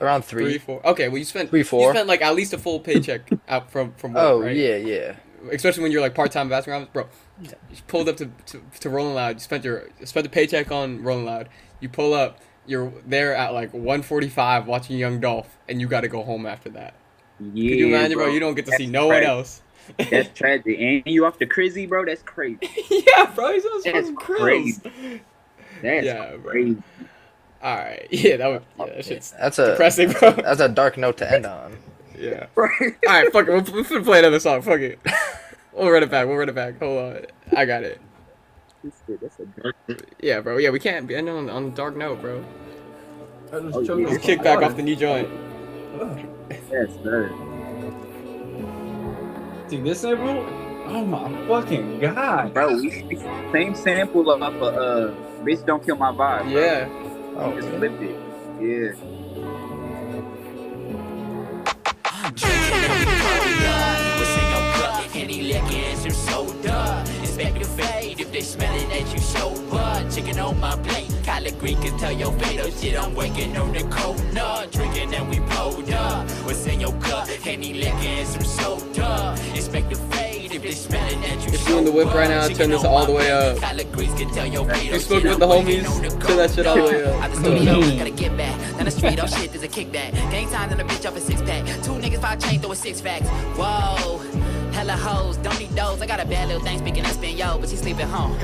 Around three, four. Okay, well you spent like at least a full paycheck out from work, right? Yeah. Especially when you're like part-time Baskin Robbins, bro. You pulled up to Rolling Loud, you spent the paycheck on Rolling Loud. You pull up, you're there at like 1:45 watching Young Dolph, and you got to go home after that. Yeah. Could you imagine, bro? You don't get to see no one else. That's tragic. And you off to Crizzy, bro? That's crazy. Yeah, bro. He's on some Crizz. That's crazy. Bro. All right, that shit's depressing, bro. That's a dark note to end on. Yeah. All right, fuck it. We'll play another song. Fuck it. We'll run it back. Hold on. I got it. That's a dark note. Yeah, bro. Yeah, we can't end on a dark note, bro. Just kick back off the new joint. Yes, sir. Dude, this sample? Oh my fucking god. Bro, same sample of Bitch Don't Kill My Vibe, bro. Yeah. Oh, just flipped it. Yeah. If they smell it that you show but chicken on my plate, collard green can tell your fate shit. I'm waking on the corner, drinking and we pulled up. What's in your cup? Henny licking some soda. Expect the fade if they smell it that you. If you're in the whip right now, turn this all the way up. You spoke with the homies, turn that shit all the way up. I just gotta get back. Down the street, oh shit, there's a kickback. Gang signs on a bitch off a six pack. 2 niggas 5 chains, throw a 6 facts. Whoa. Hella hoes, don't need those. I got a bad little thing speaking Espanol, but she sleep at home.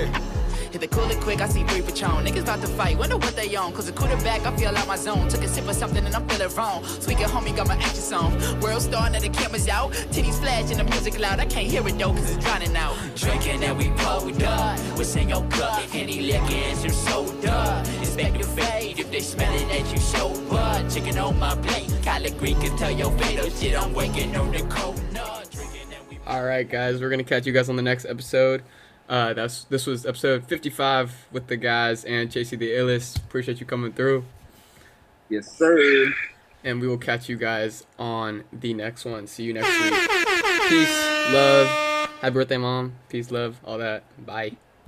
Hit the cooler quick, I see 3 Patron. Niggas about to fight, wonder what they on. Cause the quarterback, I feel out my zone. Took a sip of something and I'm feeling wrong. Speaking homie, got my anxious on. World star, now the camera's out. Titties flash and the music loud. I can't hear it though, cause it's drowning out. Drinking and we pulled up. What's in your cup? Henny licking some soda. Expect to fade if they smell it that you show up. Chicken on my plate, collard green can tell your fate. Oh shit, I'm waking on the corner. All right, guys, we're gonna catch you guys on the next episode. This was episode 55 with the guys and Chasey the Illest. Appreciate you coming through. Yes, sir. And we will catch you guys on the next one. See you next week. Peace, love, happy birthday, mom. Peace, love, all that. Bye.